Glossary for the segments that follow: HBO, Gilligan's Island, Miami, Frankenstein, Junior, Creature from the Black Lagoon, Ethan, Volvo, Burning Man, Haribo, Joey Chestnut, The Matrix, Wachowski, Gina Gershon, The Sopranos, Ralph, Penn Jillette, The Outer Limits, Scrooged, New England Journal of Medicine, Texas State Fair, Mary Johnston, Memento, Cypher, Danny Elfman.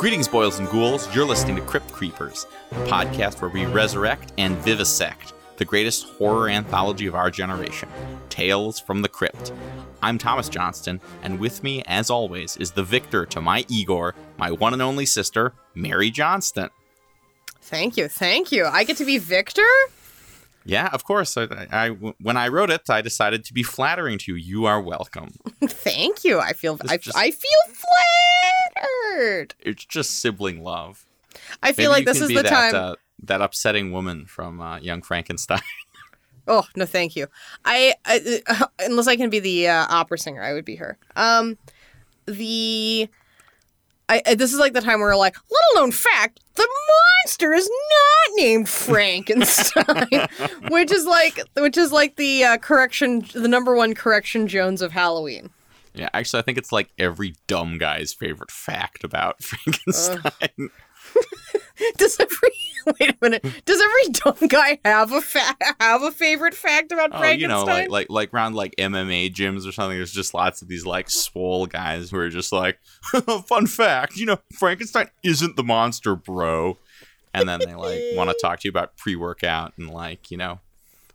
Greetings, boils and ghouls. You're listening to Crypt Creepers, the podcast where we resurrect and vivisect the greatest horror anthology of our generation, Tales from the Crypt. I'm Thomas Johnston, and with me, as always, is the victor to my Igor, my one and only sister, Mary Johnston. Thank you, thank you. I get to be victor? Yeah, of course. When I wrote it, I decided to be flattering to you. You are welcome. Thank you. I feel flattered. It's just sibling love. I feel like this is the time. That upsetting woman from Young Frankenstein. Oh, no, thank you. I unless I can be the opera singer, I would be her. This is like the time where we're like, little known fact, the monster is not named Frankenstein, which is like the correction, the number one correction Jones of Halloween. Yeah, actually, I think it's like every dumb guy's favorite fact about Frankenstein. Does every dumb guy have a favorite fact about Frankenstein? You know, like around like MMA gyms or something. There's just lots of these like swole guys who are just like, fun fact, you know, Frankenstein isn't the monster, bro. And then they like want to talk to you about pre-workout and like, you know,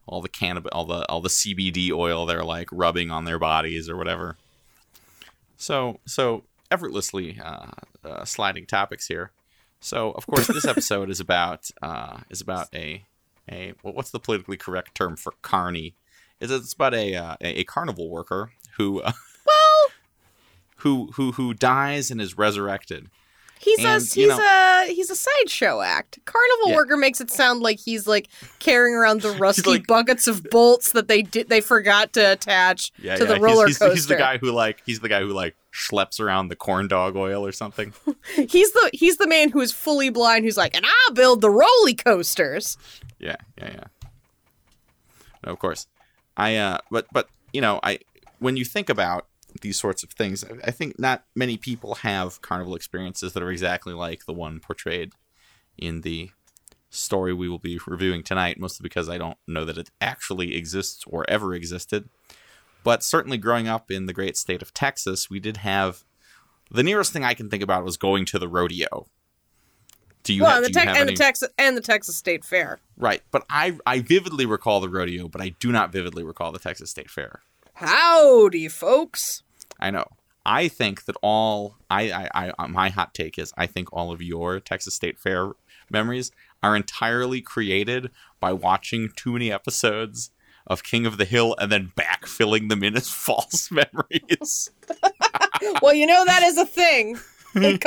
all the CBD oil they're like rubbing on their bodies or whatever. So effortlessly sliding topics here. So, of course, this episode is about a well, what's the politically correct term for carny? It's about a carnival worker who dies and is resurrected. He's a sideshow act. Carnival worker makes it sound like he's like carrying around the rusty buckets of bolts that they forgot to attach to the roller coaster. He's the guy who schleps around the corn dog oil or something. he's the man who is fully blind who's like, and I'll build the roly coasters. Yeah. No, of course. But when you think about these sorts of things, I think not many people have carnival experiences that are exactly like the one portrayed in the story we will be reviewing tonight, mostly because I don't know that it actually exists or ever existed. But certainly growing up in the great state of Texas, we did have the nearest thing I can think about was going to the rodeo. The Texas State Fair. Right. But I vividly recall the rodeo, but I do not vividly recall the Texas State Fair. Howdy, folks. I know. I think that my hot take is I think all of your Texas State Fair memories are entirely created by watching too many episodes of King of the Hill and then backfilling them in as false memories. Well, you know, that is a thing. A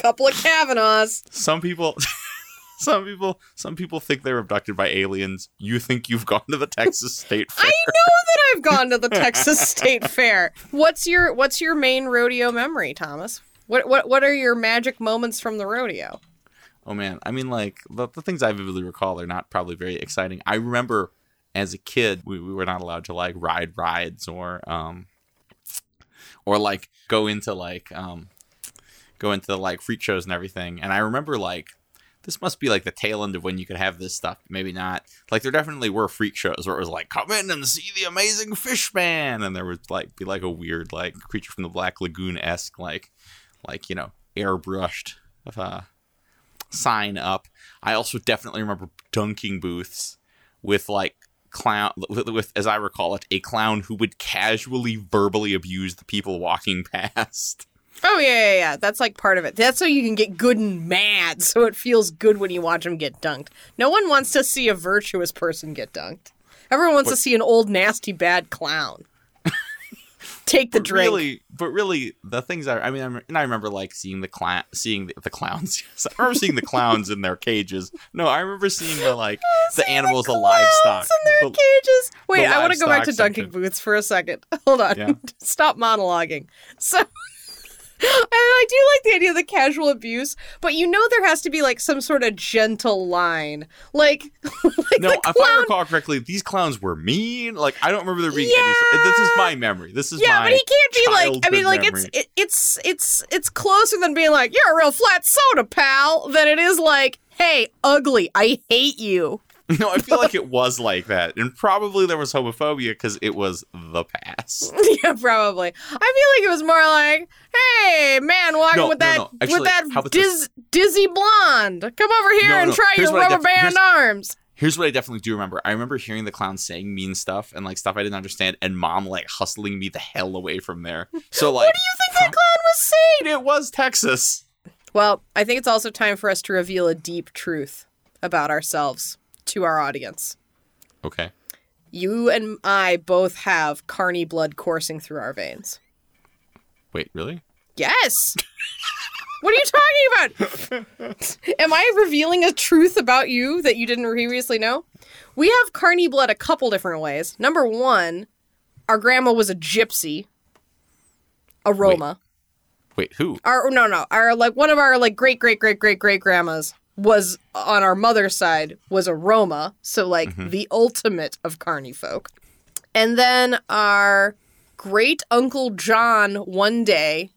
couple of Kavanaughs. Some people think they're abducted by aliens. You think you've gone to the Texas State Fair. I know that I've gone to the Texas State Fair. What's your main rodeo memory, Thomas? What are your magic moments from the rodeo? Oh man, I mean, like the things I vividly recall are not probably very exciting. I remember as a kid we were not allowed to like ride rides or like go into freak shows and everything. And I remember like, this must be like the tail end of when you could have this stuff. Maybe not. Like there definitely were freak shows where it was like, come in and see the amazing fish man. And there would like be like a weird like Creature from the Black Lagoon-esque like you know, airbrushed sign up. I also definitely remember dunking booths with like clown with, as I recall it, a clown who would casually verbally abuse the people walking past. Oh, yeah. That's like part of it. That's so you can get good and mad, so it feels good when you watch them get dunked. No one wants to see a virtuous person get dunked. Everyone wants to see an old, nasty, bad clown. Take the drink. But really, the things I remember like seeing the clowns. Yes, I remember seeing the clowns in their cages. No, I remember seeing the like the animals, the livestock in their cages. Wait, I want to go back to dunking booths for a second. Hold on. Yeah. Stop monologuing. So. And I do like the idea of the casual abuse, but you know there has to be like some sort of gentle line. If I recall correctly, these clowns were mean. Like I don't remember there being any. This is my memory. This is my childhood memory. Yeah, but he can't be like. I mean, like it's closer than being like, you're a real flat soda, pal, than it is like, hey, ugly, I hate you. No, I feel like it was like that. And probably there was homophobia because it was the past. Yeah, probably. I feel like it was more like, hey, man walking dizzy blonde. Come over here and try your rubber band arms. Here's what I definitely do remember. I remember hearing the clown saying mean stuff and, like, stuff I didn't understand, and Mom, like, hustling me the hell away from there. So, like, what do you think that clown was saying? It was Texas. Well, I think it's also time for us to reveal a deep truth about ourselves to our audience. Okay. You and I both have carny blood coursing through our veins. Wait, really? Yes. What are you talking about? Am I revealing a truth about you that you didn't previously know? We have carny blood a couple different ways. Number one, our grandma was a gypsy. A Roma. Wait, who? One of our great-great-great-great-great-grandmas was, on our mother's side, was a Roma. So, like, the ultimate of carny folk. And then our great Uncle John one day,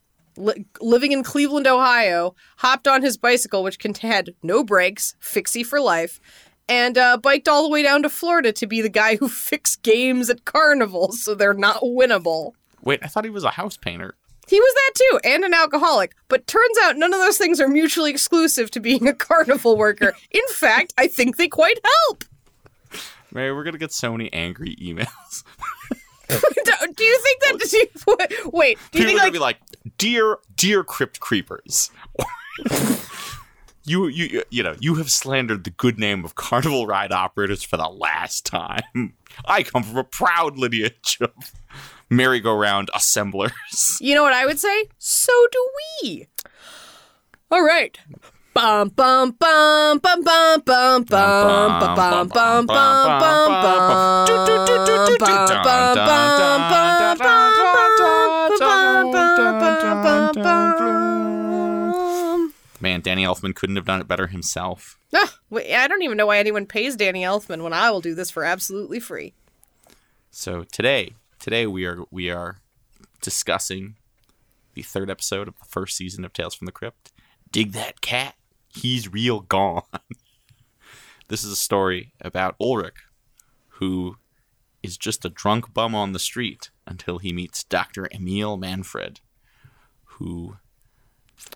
living in Cleveland, Ohio, hopped on his bicycle, which had no brakes, fixie for life, and biked all the way down to Florida to be the guy who fixed games at carnivals so they're not winnable. Wait, I thought he was a house painter. He was that too, and an alcoholic. But turns out none of those things are mutually exclusive to being a carnival worker. In fact, I think they quite help. Mary, we're going to get so many angry emails. Do you think that... People are going to be like, dear Crypt Creepers, you have slandered the good name of carnival ride operators for the last time. I come from a proud lineage of merry-go-round assemblers. You know what I would say? So do we. All right. Bum bum bum bum bum bum bum bum bum bum bum bum. Man, Danny Elfman couldn't have done it better himself. I don't even know why anyone pays Danny Elfman when I will do this for absolutely free. So today we are discussing the third episode of the first season of Tales from the Crypt. Dig that cat. He's real gone. This is a story about Ulrich, who is just a drunk bum on the street until he meets Dr. Emil Manfred, who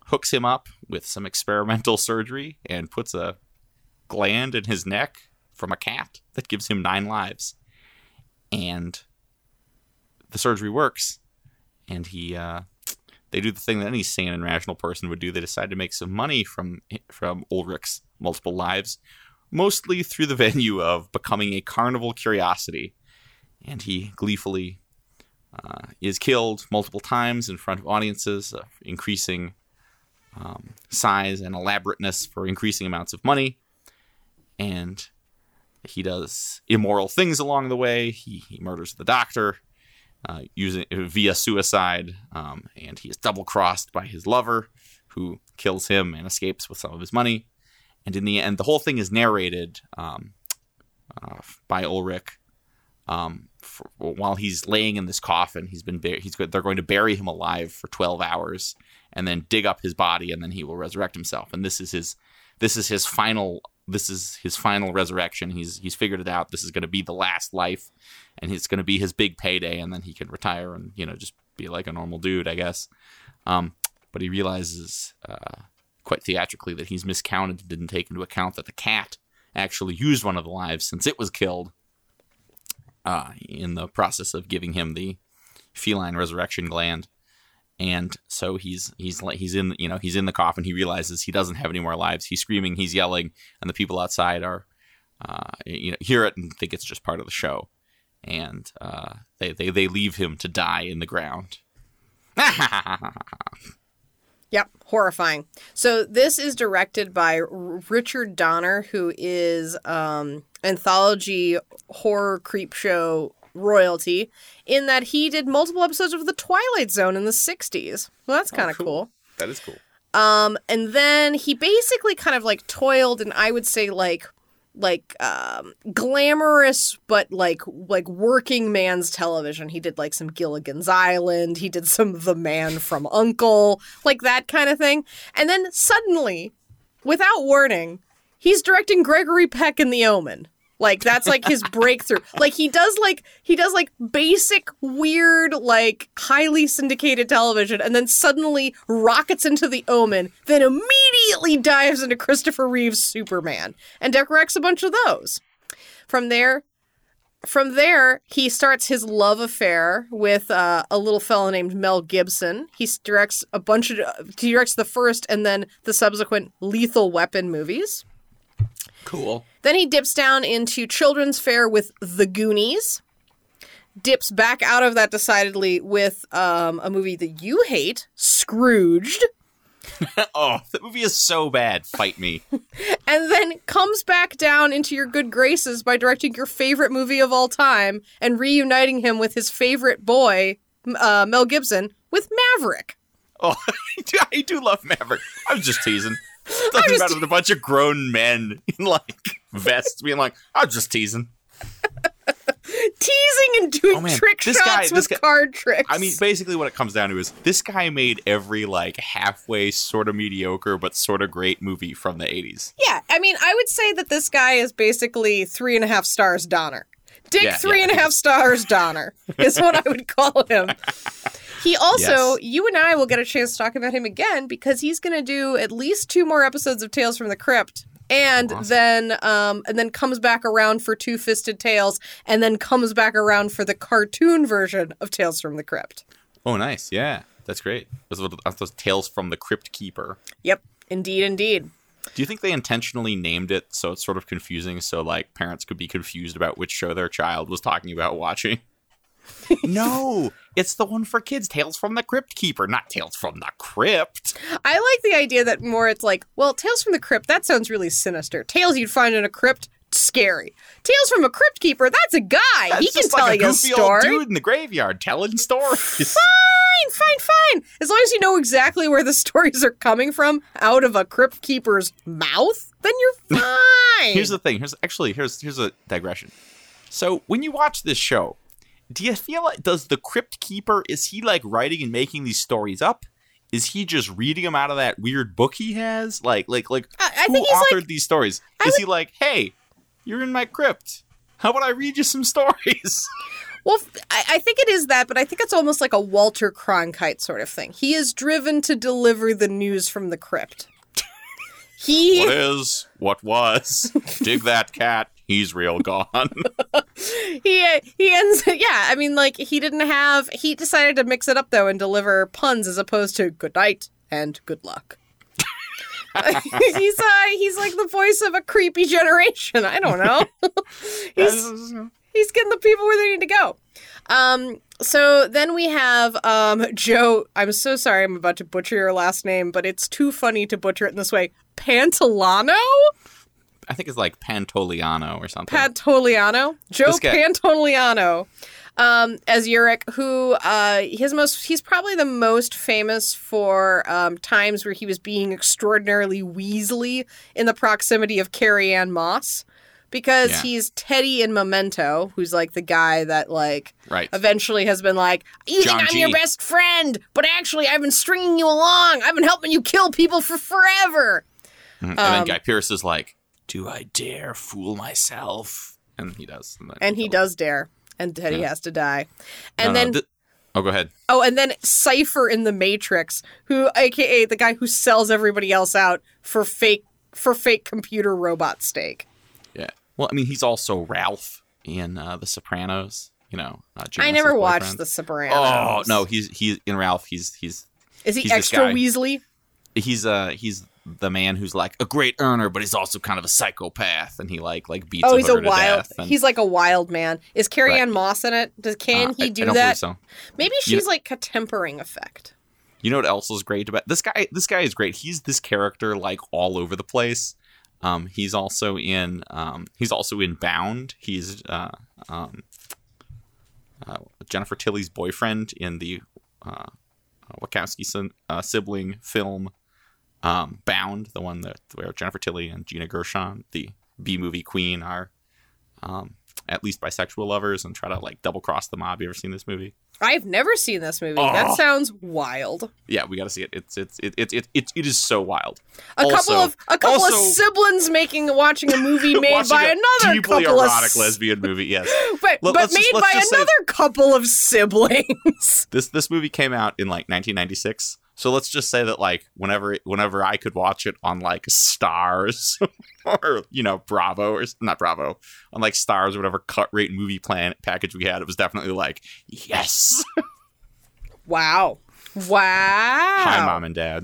hooks him up with some experimental surgery and puts a gland in his neck from a cat that gives him 9 lives. And the surgery works, and they do the thing that any sane and rational person would do. They decide to make some money from Ulrich's multiple lives, mostly through the venue of becoming a carnival curiosity. And he gleefully is killed multiple times in front of audiences of increasing size and elaborateness for increasing amounts of money. And he does immoral things along the way. He murders the doctor via suicide, and he is double-crossed by his lover, who kills him and escapes with some of his money. And in the end, the whole thing is narrated by Ulrich while he's laying in this coffin. They're going to bury him alive for 12 hours, and then dig up his body, and then he will resurrect himself. And this is his final resurrection. He's figured it out. This is going to be the last life, and it's going to be his big payday, and then he can retire and, just be like a normal dude, I guess. But he realizes quite theatrically that he's miscounted and didn't take into account that the cat actually used one of the lives since it was killed in the process of giving him the feline resurrection gland. And so he's in the coffin. He realizes he doesn't have any more lives. He's screaming, he's yelling, and the people outside are hear it and think it's just part of the show. And they leave him to die in the ground. Yep, horrifying. So this is directed by Richard Donner, who is anthology horror creep show royalty, in that he did multiple episodes of The Twilight Zone in the 60s. Well, that's kind of cool. That is cool. And then he basically kind of like toiled in, I would say, like glamorous but like working man's television. He did like some Gilligan's Island. He did some The Man from U.N.C.L.E., like that kind of thing. And then suddenly, without warning, he's directing Gregory Peck in The Omen. Like, that's, like, his breakthrough. Like, he does, like, basic, weird, like, highly syndicated television, and then suddenly rockets into The Omen, then immediately dives into Christopher Reeve's Superman, and decorates a bunch of those. From there, he starts his love affair with a little fellow named Mel Gibson. He directs the first and then the subsequent Lethal Weapon movies. Cool. Then he dips down into children's fare with The Goonies. Dips back out of that decidedly with a movie that you hate, Scrooged. Oh, that movie is so bad. Fight me. And then comes back down into your good graces by directing your favorite movie of all time and reuniting him with his favorite boy, Mel Gibson, with Maverick. Oh, I do love Maverick. I was just teasing. Talking about a bunch of grown men in, like, vests being like, I was just teasing. Teasing and doing card tricks. I mean, basically what it comes down to is this guy made every, like, halfway sort of mediocre but sort of great movie from the 80s. Yeah, I mean, I would say that this guy is basically 3.5 stars Donner. Three and a half stars Donner is what I would call him. He also, you and I will get a chance to talk about him again because he's going to do at least 2 more episodes of Tales from the Crypt. And awesome. then comes back around for Two-Fisted Tales, and then comes back around for the cartoon version of Tales from the Crypt. Oh, nice. Yeah, that's great. That's Tales from the Crypt Keeper. Yep. Indeed, indeed. Do you think they intentionally named it so it's sort of confusing so, like, parents could be confused about which show their child was talking about watching? No, it's the one for kids, Tales from the Crypt Keeper, not Tales from the Crypt. I like the idea that more it's like, well, Tales from the Crypt, that sounds really sinister. Tales you'd find in a crypt, scary. Tales from a Crypt Keeper, that's a guy. That's he can tell like you a story. Just a goofy old dude in the graveyard telling stories. Fine. As long as you know exactly where the stories are coming from out of a Crypt Keeper's mouth, then you're fine. Here's the thing. Here's a digression. So when you watch this show, do you feel like, does the Crypt Keeper, is he like writing and making these stories up? Is he just reading them out of that weird book he has? Who authored these stories? Is he like, hey, you're in my crypt. How about I read you some stories? Well, I think it is that, but I think it's almost like a Walter Cronkite sort of thing. He is driven to deliver the news from the crypt. What is, what was, dig that cat. He's real gone. he ends. Yeah, I mean, like he decided to mix it up though and deliver puns as opposed to good night and good luck. he's like the voice of a creepy generation. I don't know. he's getting the people where they need to go. So then we have Joe. I'm so sorry. I'm about to butcher your last name, but it's too funny to butcher it in this way. Pantoliano. I think it's like Pantoliano or something. Pantoliano. Joe Pantoliano as Ulrich, who he's probably the most famous for times where he was being extraordinarily weaselly in the proximity of Carrie Ann Moss. Because he's Teddy in Memento, who's like the guy that like eventually has been like, you think I'm your best friend, but actually I've been stringing you along. I've been helping you kill people for forever. Mm-hmm. And then Guy Pearce is like, do I dare fool myself? And he does. And he does dare. And Teddy has to die. Oh, go ahead. Oh, and then Cypher in The Matrix, who, a.k.a. the guy who sells everybody else out for fake computer robot steak. Yeah. Well, I mean, he's also Ralph in The Sopranos. You know, I never watched The Sopranos. Oh, no. He's in Ralph. Is he extra Weasley? He's the man who's like a great earner, but he's also kind of a psychopath, and he like beats. Oh, he's a wild. He's like a wild man. Is Carrie Ann Moss in it? Can he do that? I don't believe so. Maybe she's like a tempering effect. You know what else is great about this guy? This guy is great. He's this character like all over the place. He's also in Bound. He's Jennifer Tilly's boyfriend in the Wachowski sibling film. Bound, the one where Jennifer Tilly and Gina Gershon, the B-movie queen, are at least bisexual lovers, and try to like double cross the mob. You ever seen this movie? I've never seen this movie. Oh. That sounds wild. Yeah, we got to see it. It is so wild. A couple of siblings watching a movie made by another couple of deeply erotic lesbian movie. Yes, but made by another couple of siblings. This movie came out in like 1996. So let's just say that like whenever I could watch it on like Starz or Bravo or not Bravo, on like Starz or whatever cut rate movie plan package we had, it was definitely like, yes. Wow. Hi, Mom and Dad.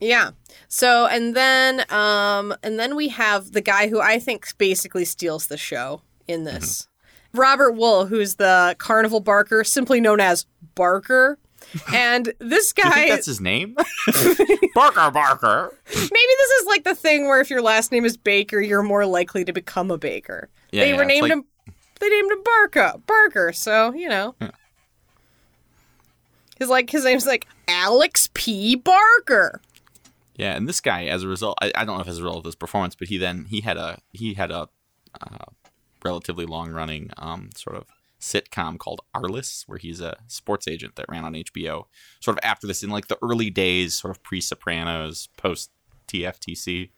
Yeah. So and then we have the guy who I think basically steals the show in this. Mm-hmm. Robert Wool, who's the carnival barker, simply known as Barker. And this guy... Do you think that's his name? Barker. Maybe this is like the thing where if your last name is Baker, you're more likely to become a baker. Yeah, they named him Barker. So, Yeah. His name's like Alex P. Barker. Yeah, and this guy, as a result, I don't know if as a result of his performance, but he had a relatively long running sort of sitcom called Arliss, where he's a sports agent that ran on HBO sort of after this in like the early days, sort of pre-Sopranos, post-TFTC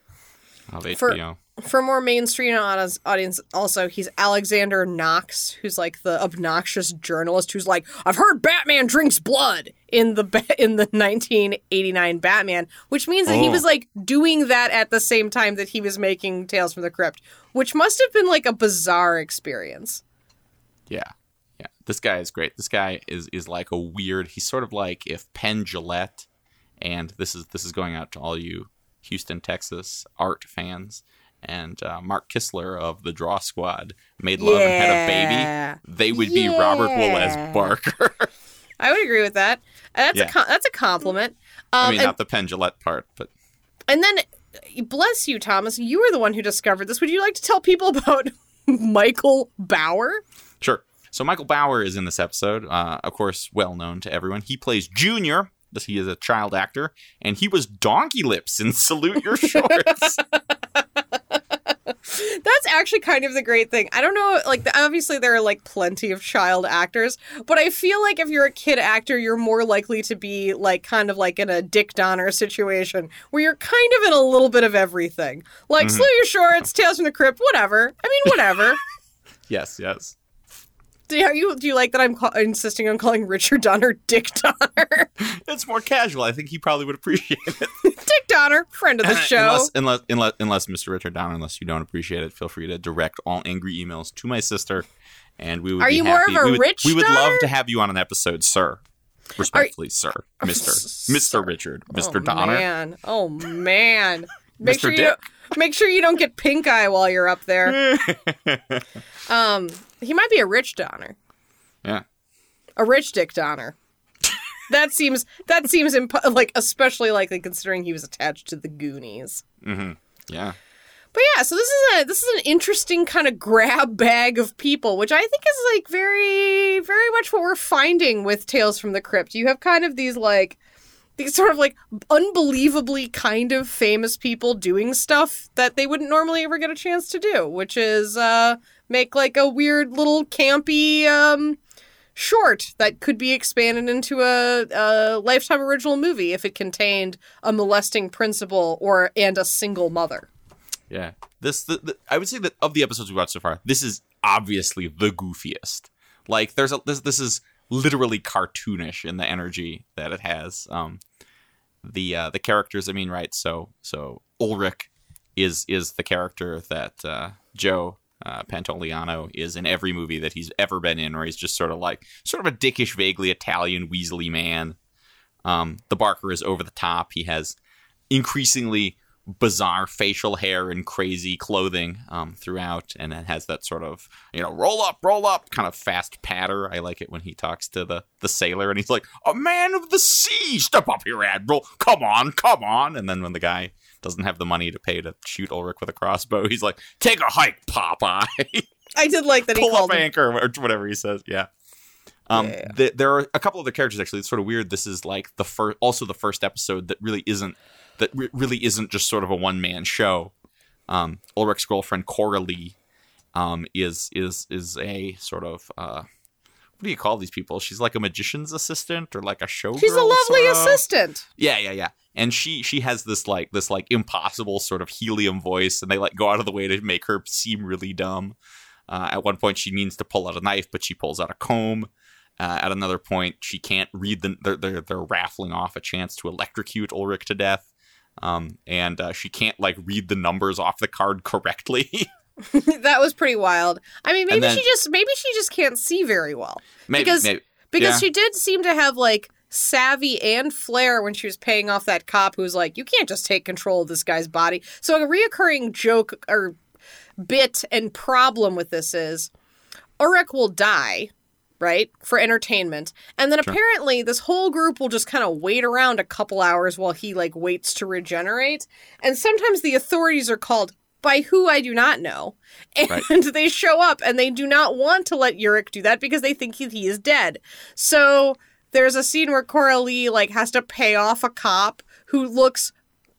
of HBO. For more mainstream audience also, he's Alexander Knox, who's like the obnoxious journalist who's like, I've heard Batman drinks blood in the 1989 Batman, which means that he was like doing that at the same time that he was making Tales from the Crypt, which must have been like a bizarre experience. Yeah. This guy is great. This guy is like a weird. He's sort of like if Penn Jillette, and this is going out to all you Houston, Texas art fans, and Mark Kistler of the Draw Squad made love and had a baby. They would be Robert Wool as Barker. I would agree with that. That's a compliment. Not the Penn Jillette part, but and then bless you, Thomas. You were the one who discovered this. Would you like to tell people about Michael Bauer? Sure. So Michael Bauer is in this episode, of course, well known to everyone. He plays Junior. He is a child actor, and he was Donkey Lips in Salute Your Shorts. That's actually kind of the great thing. I don't know, obviously there are like plenty of child actors, but I feel like if you're a kid actor, you're more likely to be like kind of like in a Dick Donner situation where you're kind of in a little bit of everything. Like Salute Your Shorts, Tales from the Crypt, whatever. Whatever. Yes. Do you like that I'm insisting on calling Richard Donner Dick Donner? It's more casual. I think he probably would appreciate it. Dick Donner, friend of the show. Unless Mr. Richard Donner, unless you don't appreciate it, feel free to direct all angry emails to my sister, and we would. Are be you happy. More of a we rich? Would, we would love to have you on an episode, sir. Respectfully, sir, Mr. Richard, Mr. Donner. Oh man. Make Mr. sure Dick. Make sure you don't get pink eye while you're up there. He might be a rich Donner. Yeah. A rich Dick Donner. That seems like especially likely considering he was attached to the Goonies. Mm-hmm. Yeah. But yeah, so this is an interesting kind of grab bag of people, which I think is like very very much what we're finding with Tales from the Crypt. You have kind of these sort of like unbelievably kind of famous people doing stuff that they wouldn't normally ever get a chance to do, which is make like a weird little campy short that could be expanded into a Lifetime original movie if it contained a molesting principal and a single mother. Yeah, I would say that of the episodes we've watched so far, this is obviously the goofiest. Like this is literally cartoonish in the energy that it has. The characters, right? So Ulrich is the character that Joe Pantoliano is in every movie that he's ever been in, where he's just sort of a dickish, vaguely Italian, weaselly man. The Barker is over the top. He has increasingly bizarre facial hair and crazy clothing throughout, and it has that sort of roll up kind of fast patter. I like it when he talks to the sailor and he's like, a man of the sea, step up here, Admiral, come on. And then when the guy doesn't have the money to pay to shoot Ulrich with a crossbow, he's like, take a hike, Popeye. I did like that he called him anchor or whatever he says. Yeah. There are a couple of the characters actually. It's sort of weird. This is like the first episode that really isn't just sort of a one-man show. Ulrich's girlfriend, Coralie, is a sort of what do you call these people? She's like a magician's assistant or like a showgirl. She's a lovely assistant. Yeah. And she has this impossible sort of helium voice, and they go out of the way to make her seem really dumb. At one point, she means to pull out a knife, but she pulls out a comb. At another point, she can't read they're raffling off a chance to electrocute Ulrich to death, and she can't read the numbers off the card correctly. That was pretty wild. I mean, maybe she just can't see very well. Because she did seem to have savvy and flair when she was paying off that cop who was like, "You can't just take control of this guy's body." So a reoccurring joke or bit and problem with this is Ulrich will die, right, for entertainment. And then apparently this whole group will just kind of wait around a couple hours while he waits to regenerate. And sometimes the authorities are called by who I do not know. And they show up and they do not want to let Ulrich do that because they think he is dead. So there's a scene where Coralie has to pay off a cop who looks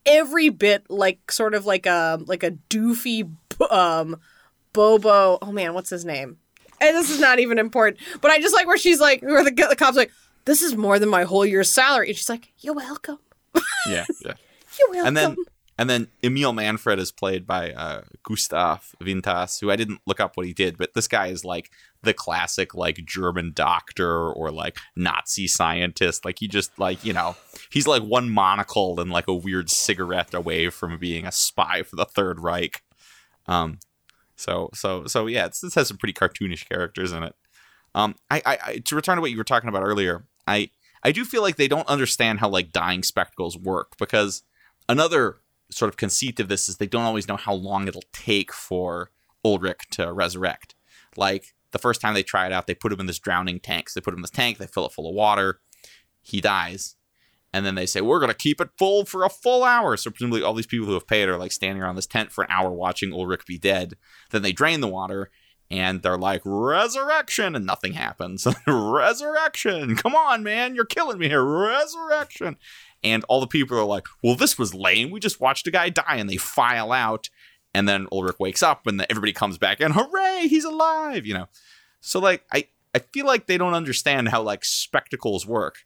every bit sort of like a doofy Bobo. Oh man, what's his name? And this is not even important, but I just like where she's like, where the cop's like, "This is more than my whole year's salary," and she's like, "You're welcome." Yeah. You're welcome. And then Emil Manfred is played by Gustav Vintas, who I didn't look up what he did, but this guy is the classic German doctor or Nazi scientist. He just he's one monocle and a weird cigarette away from being a spy for the Third Reich. So yeah, this has some pretty cartoonish characters in it. I to return to what you were talking about earlier, I do feel they don't understand how dying spectacles work, because another sort of conceit of this is they don't always know how long it'll take for Ulrich to resurrect. The first time they try it out, they put him in this drowning tank. So they put him in this tank, they fill it full of water, he dies. And then they say, "We're going to keep it full for a full hour." So presumably all these people who have paid are standing around this tent for an hour watching Ulrich be dead. Then they drain the water and they're like, "Resurrection," and nothing happens. "Resurrection. Come on, man. You're killing me here. Resurrection." And all the people are like, "Well, this was lame. We just watched a guy die," and they file out. And then Ulrich wakes up and everybody comes back and hooray, he's alive, So I feel they don't understand how spectacles work.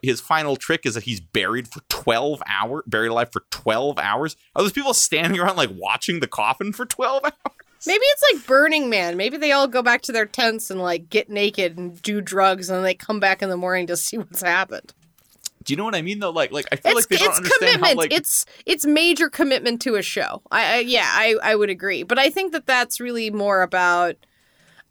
His final trick is that he's buried alive for 12 hours. Are those people standing around watching the coffin for 12 hours? Maybe it's Burning Man. Maybe they all go back to their tents and get naked and do drugs, and then they come back in the morning to see what's happened. Do you know what I mean, though? I feel they don't understand commitment. How, it's major commitment to a show. I would agree. But I think that that's really more about...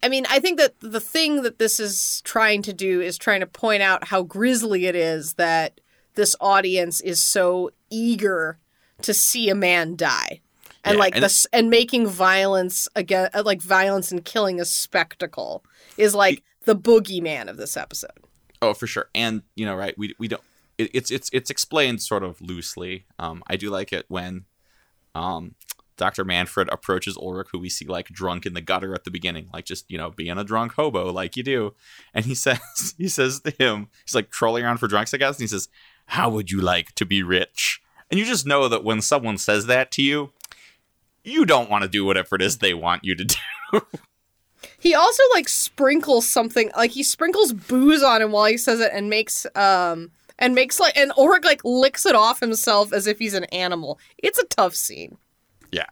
I mean, I think that the thing that this is trying to do is trying to point out how grisly it is that this audience is so eager to see a man die. And making violence again, violence and killing a spectacle is the boogeyman of this episode. Oh, for sure. And we don't. It's explained sort of loosely. I do like it when Dr. Manfred approaches Ulrich, who we see drunk in the gutter at the beginning, just, being a drunk hobo like you do. And he says to him, he's trolling around for drunks, I guess. And he says, "How would you like to be rich?" And you just know that when someone says that to you, you don't want to do whatever it is they want you to do. He also sprinkles something, he sprinkles booze on him while he says it and makes Ulrich licks it off himself as if he's an animal. It's a tough scene. Yeah.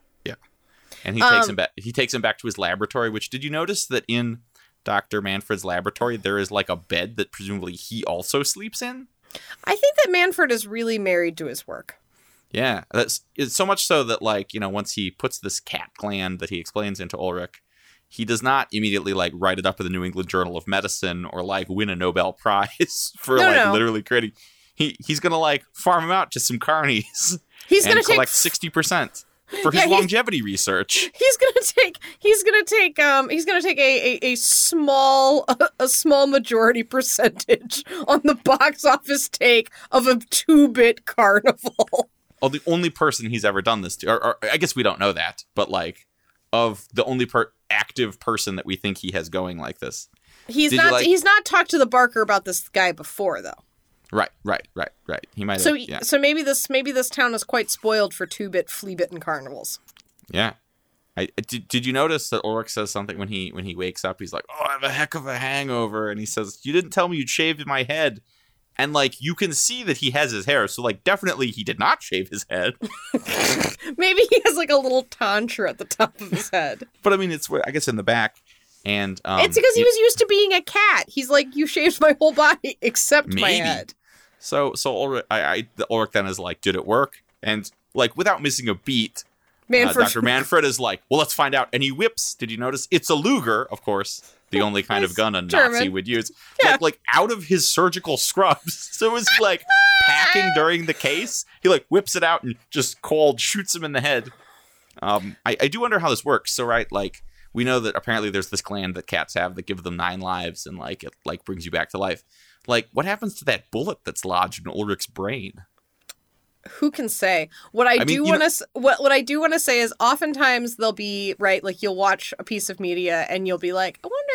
And he takes him back. He takes him back to his laboratory, which, did you notice that in Dr. Manfred's laboratory, there is a bed that presumably he also sleeps in? I think that Manfred is really married to his work. Yeah. It's so much so that, once he puts this cat gland that he explains into Ulrich, he does not immediately, write it up in the New England Journal of Medicine or, win a Nobel Prize for, literally creating. He's going to, farm him out to some carnies. He's going to collect 60%. For his longevity research, he's gonna take a small majority percentage on the box office take of a 2-bit carnival. Oh, the only person he's ever done this to, or I guess we don't know that, but of the only active person that we think he has going like this, he's not talked to the Barker about this guy before though. Right. He might. So maybe this town is quite spoiled for 2-bit flea-bitten carnivals. Yeah, Did you notice that Ulrich says something when he wakes up? He's like, "Oh, I have a heck of a hangover," and he says, "You didn't tell me you'd shaved my head," and like you can see that he has his hair, so like definitely he did not shave his head. Maybe he has like a little tonsure at the top of his head. But I mean, it's I guess in the back, and it's because he was used to being a cat. He's like, "You shaved my whole body except my head." So Ulrich, Ulrich then is like, "Did it work?" And like without missing a beat. Dr. Manfred is like, well, let's find out. And he whips. Did you notice? It's a Luger, of course, the only kind of gun a Nazi would use. Yeah. Like out of his surgical scrubs. So it was like packing during the case. He like whips it out and just cold shoots him in the head. I do wonder how this works. So, right, like we know that apparently there's this gland that cats have that give them 9 lives and like it like brings you back to life. Like what happens to that bullet that's lodged in Ulrich's brain? Who can say? What I do want to say is oftentimes they'll be right. Like you'll watch a piece of media and you'll be like, I want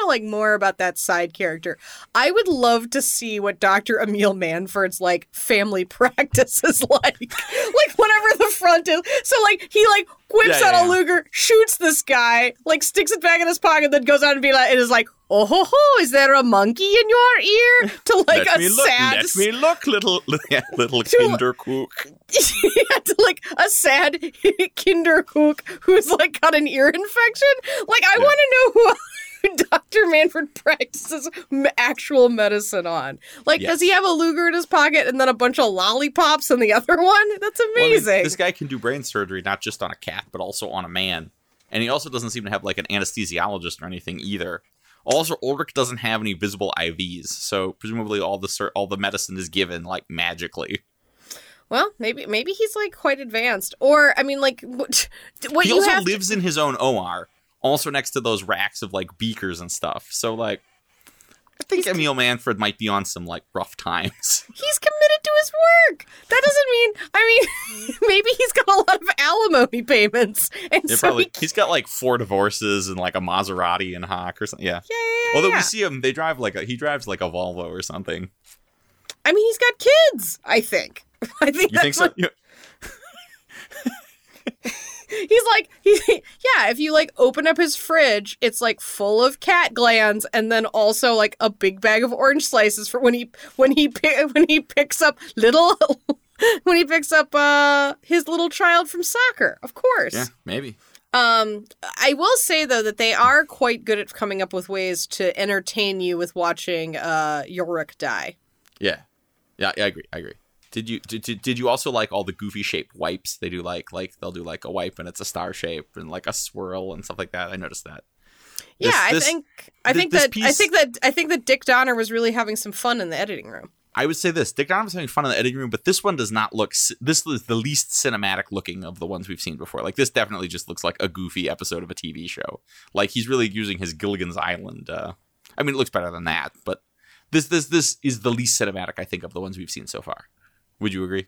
to know like more about that side character. I would love to see what Dr. Emil Manfred's like family practice is like, like whatever the front is. So like he like whips out a Luger, shoots this guy, like sticks it back in his pocket, then goes out and be like, it is like, oh ho ho! Is there a monkey in your ear? To like let a sad. Let me look, little Kindercook. Yeah, to like a sad Kindercook who's like got an ear infection. Like I want to know who Dr. Manfred practices actual medicine on. Like does he have a Luger in his pocket and then a bunch of lollipops in the other one? That's amazing. Well, I mean, this guy can do brain surgery not just on a cat but also on a man, and he also doesn't seem to have like an anesthesiologist or anything either. Also, Ulrich doesn't have any visible IVs, so presumably all the medicine is given like magically. Well, maybe he's like quite advanced, or I mean, like what he also lives in his own OR, also next to those racks of like beakers and stuff. So like, I think Emil Manfred might be on some like rough times. He's committed to his work. That doesn't mean. I mean, maybe he's got a lot of alimony payments, and he's got like 4 divorces and like a Maserati and Hawk or something. Yeah. Yeah. Although we see him, they drive he drives like a Volvo or something. I mean, he's got kids. I think. You that's think so? He's like, if you like open up his fridge, it's like full of cat glands, and then also like a big bag of orange slices for when he picks up his little child from soccer. Of course, yeah, maybe. I will say though that they are quite good at coming up with ways to entertain you with watching Yorick die. Yeah, I agree. Did you also like all the goofy shaped wipes they do? Like they'll do like a wipe and it's a star shape and like a swirl and stuff like that. I noticed that. I think that Dick Donner was really having some fun in the editing room. I would say this: Dick Donner was having fun in the editing room, but this one does not look. This is the least cinematic looking of the ones we've seen before. Like this definitely just looks like a goofy episode of a TV show. Like he's really using his Gilligan's Island. I mean, it looks better than that, but this is the least cinematic I think of the ones we've seen so far. Would you agree?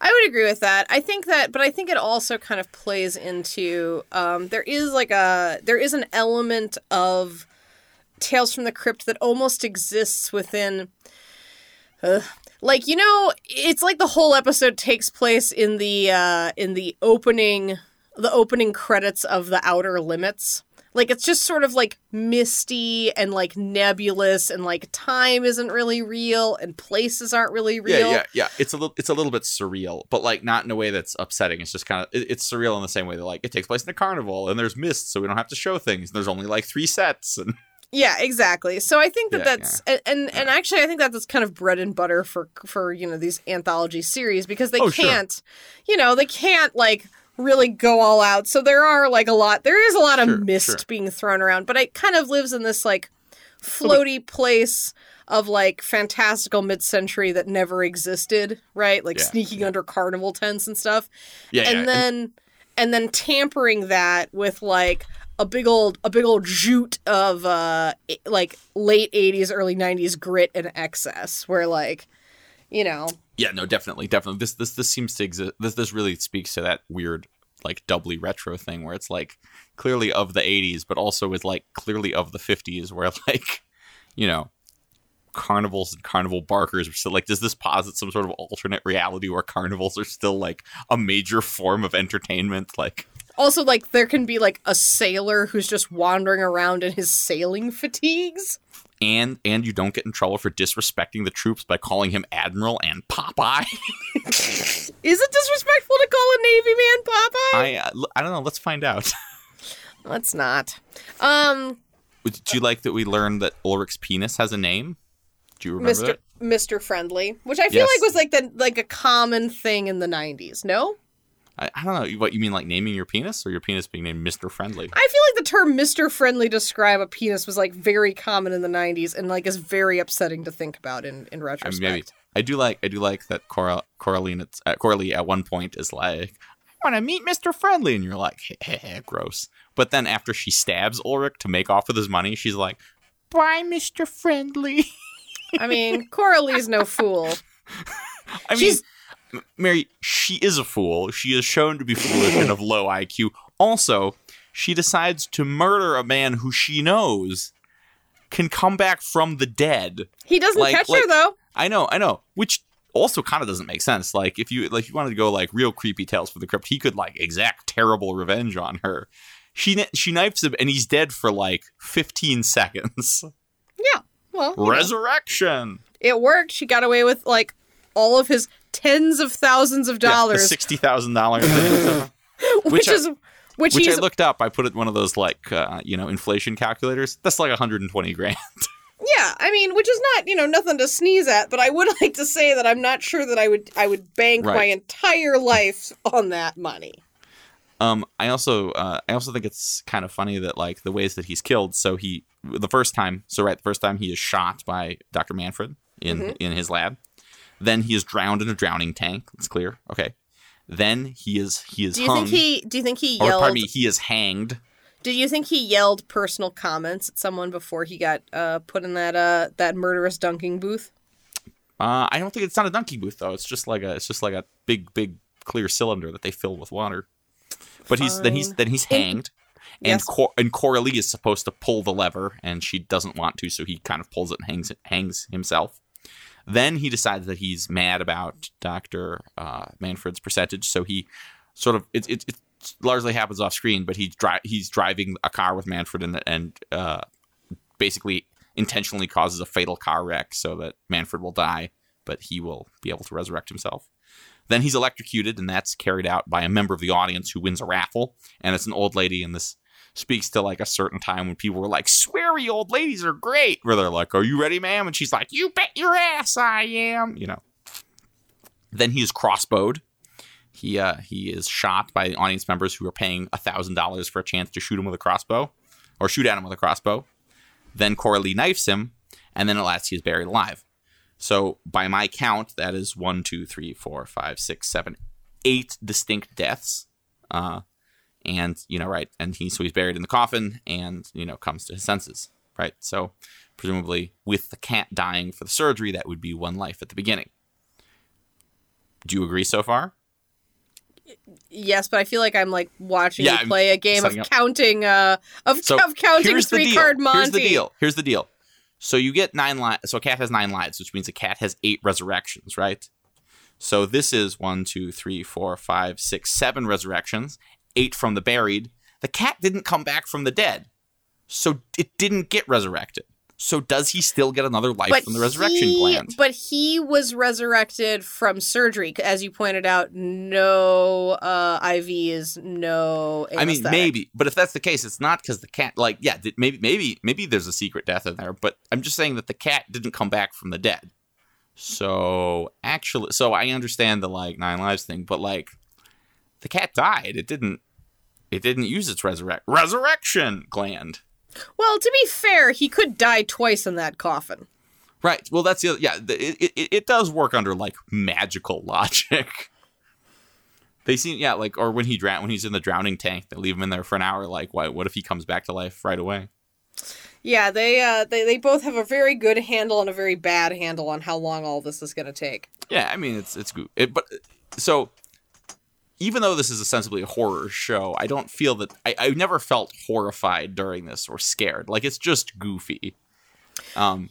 I would agree with that. I think that, but I think it also kind of plays into, there is an element of Tales from the Crypt that almost exists within, it's like the whole episode takes place in the opening credits of The Outer Limits. Like, it's just sort of, like, misty and, like, nebulous and, like, time isn't really real and places aren't really real. Yeah. It's a little bit surreal, but, like, not in a way that's upsetting. It's just kind of – it's surreal in the same way that, like, it takes place in a carnival and there's mist so we don't have to show things. There's only, like, 3 sets. And... Yeah, exactly. So I think that's – and actually I think that's kind of bread and butter for you know, these anthology series because they can't – you know, they can't, like – really go all out. So there is a lot of mist being thrown around, but it kind of lives in this like floaty place of like fantastical mid-century that never existed, right? Like sneaking under carnival tents and stuff. And then tampering that with like a big old jute of like late 80s, early 90s grit and excess where like, you know. Yeah, no, definitely. This seems to exist. This really speaks to that weird, like, doubly retro thing where it's, like, clearly of the 80s, but also is, like, clearly of the 50s where, like, you know, carnivals and carnival barkers are still, like, does this posit some sort of alternate reality where carnivals are still, like, a major form of entertainment? Like, Also, like, there can be, like, a sailor who's just wandering around in his sailing fatigues. And you don't get in trouble for disrespecting the troops by calling him Admiral and Popeye. Is it disrespectful to call a Navy man Popeye? I don't know. Let's find out. Let's not. Do you like that we learned that Ulrich's penis has a name? Do you remember that? Mr. Friendly, which I feel like was like a common thing in the 90s, no? I don't know. What, you mean like naming your penis or your penis being named Mr. Friendly? I feel like the term Mr. Friendly to describe a penis was like very common in the 90s and like is very upsetting to think about in retrospect. I do like that Coralie at one point is like, I want to meet Mr. Friendly. And you're like, gross. But then after she stabs Ulrich to make off with his money, she's like, bye, Mr. Friendly. I mean, Coralie's no fool. Mary, she is a fool. She is shown to be foolish and of low IQ. Also, she decides to murder a man who she knows can come back from the dead. He doesn't catch her, though. I know. Which also kind of doesn't make sense. Like, if you wanted to go, like, real creepy Tales from the Crypt, he could, like, exact terrible revenge on her. She knifes him, and he's dead for, like, 15 seconds. Yeah. Well, resurrection. You know, it worked. She got away with, like, all of his tens of thousands of dollars. $60,000. Which I looked up. I put it one of those, like, inflation calculators. That's like $120,000. Yeah, I mean, which is not, nothing to sneeze at. But I would like to say that I'm not sure that I would bank my entire life on that money. I also think it's kind of funny that, like, the ways that he's killed. So the first time he is shot by Dr. Manfred in his lab. Then he is drowned in a drowning tank. It's clear. Okay. Then he is hung. Do you think he yelled? Or pardon me, he is hanged. Do you think he yelled personal comments at someone before he got put in that murderous dunking booth? I don't think it's not a dunking booth though. It's just like a big clear cylinder that they fill with water. But Fine. he's hanged. And yes. Coralie is supposed to pull the lever, and she doesn't want to, so he kind of pulls it and hangs himself. Then he decides that he's mad about Dr. Manfred's percentage, so he sort of it largely happens off screen, but he's driving a car with Manfred in it, and basically intentionally causes a fatal car wreck so that Manfred will die, but he will be able to resurrect himself. Then he's electrocuted, and that's carried out by a member of the audience who wins a raffle, and it's an old lady, and this speaks to, like, a certain time when people were like, sweary old ladies are great, where they're like, are you ready, ma'am? And she's like, you bet your ass I am, Then he is crossbowed. He is shot by the audience members who are paying $1,000 for a chance to shoot at him with a crossbow. Then Coralie knifes him, and then at last he is buried alive. So by my count, that is 8 distinct deaths. He's buried in the coffin and, comes to his senses, right? So presumably with the cat dying for the surgery, that would be one life at the beginning. Do you agree so far? Yes, but I feel like I'm like watching you play a game of counting, three-card Monty. Here's the deal. So you get 9 lives. So a cat has 9 lives, which means a cat has 8 resurrections, right? So this is 7 resurrections, 8 from the buried. The cat didn't come back from the dead, so it didn't get resurrected. So does he still get another life from the resurrection gland? But he was resurrected from surgery, as you pointed out. No IVs, no anesthetic. I mean, maybe, but if that's the case, it's not because the cat. Like, yeah, maybe there's a secret death in there. But I'm just saying that the cat didn't come back from the dead. So actually, I understand the 9 lives thing, but the cat died. It didn't use its resurrection gland. Well, to be fair, he could die twice in that coffin. Right. Well, that's the other, it does work under magical logic. They seem or when he's in the drowning tank, they leave him in there for an hour. Why? What if he comes back to life right away? Yeah, they both have a very good handle and a very bad handle on how long all this is going to take. Yeah, I mean so. Even though this is ostensibly a horror show, I don't feel that I never felt horrified during this or scared. It's just goofy. A lot of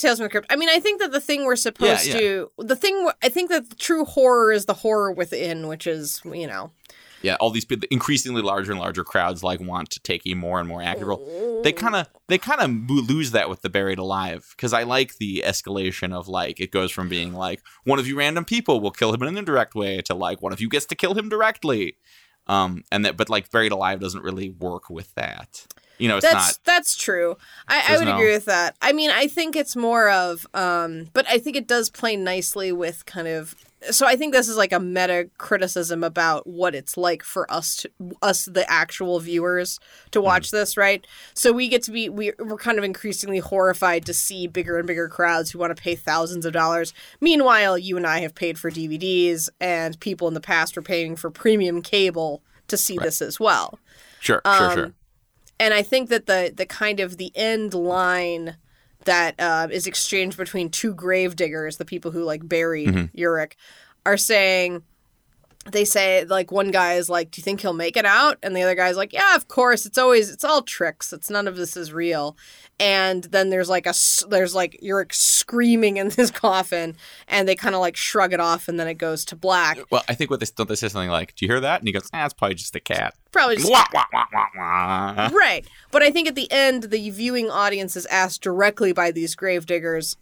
Tales from the Crypt. I mean, I think that the thing we're supposed to, I think that the true horror is the horror within, which is, Yeah, all these people, increasingly larger and larger crowds, like, want to take a more and more active role. They kind of lose that with the Buried Alive, because I like the escalation of, like, it goes from being like one of you random people will kill him in an indirect way to like one of you gets to kill him directly, and that. But like Buried Alive doesn't really work with that. You know, that's true. I would agree with that. I mean, I think it's more of, but I think it does play nicely with kind of. So I think this is like a meta criticism about what it's like for us, the actual viewers, to watch this, right? So we get to be, we're kind of increasingly horrified to see bigger and bigger crowds who want to pay thousands of dollars. Meanwhile, you and I have paid for DVDs, and people in the past were paying for premium cable to see this as well. Sure. And I think that the kind of the end line that is exchanged between two gravediggers, the people who, like, buried Ulrich, are saying, they say, like, one guy is like, do you think he'll make it out? And the other guy's like, yeah, of course. It's all tricks. None of this is real. And then there's Ulrich screaming in his coffin, and they kind of, like, shrug it off, and then it goes to black. Well, I think don't they say something like, do you hear that? And he goes, it's probably just a cat. Probably just wah, wah, wah, wah, wah. Right. But I think at the end, the viewing audience is asked directly by these gravediggers,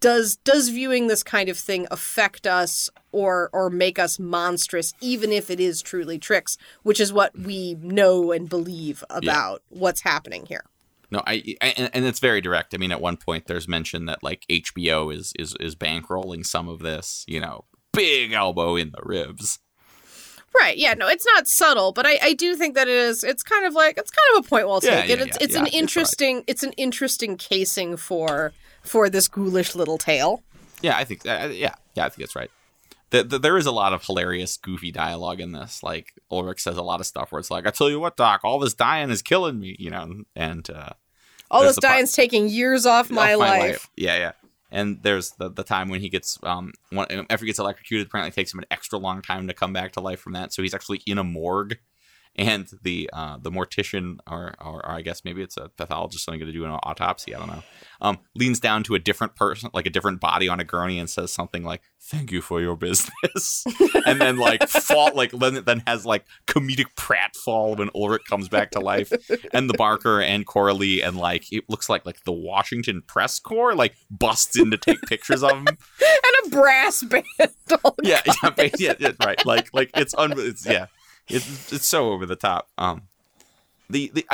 does viewing this kind of thing affect us or make us monstrous, even if it is truly tricks, which is what we know and believe about what's happening here. No, and it's very direct. I mean, at one point there's mention that, like, HBO is bankrolling some of this, you know, big elbow in the ribs. Right. Yeah. No, it's not subtle, but I do think that it is. It's kind of like a point well taken. It's an interesting casing for this ghoulish little tale. Yeah, I think. I think that's right. There is a lot of hilarious, goofy dialogue in this. Like, Ulrich says a lot of stuff where it's like, I tell you what, Doc, all this dying is killing me, you know, and all this dying's taking years off my life. Yeah. And there's the time when he gets, after he gets electrocuted, apparently it takes him an extra long time to come back to life from that. So he's actually in a morgue, and the mortician, or I guess maybe it's a pathologist, something to do an autopsy, I don't know, leans down to a different person, like a different body on a gurney, and says something like, thank you for your business. And then, like, then has, like, comedic pratfall when Ulrich comes back to life. And the Barker and Coralie and, like, it looks like the Washington Press Corps, like, busts in to take pictures of him. And a brass band. Right. Like it's It's so over the top. I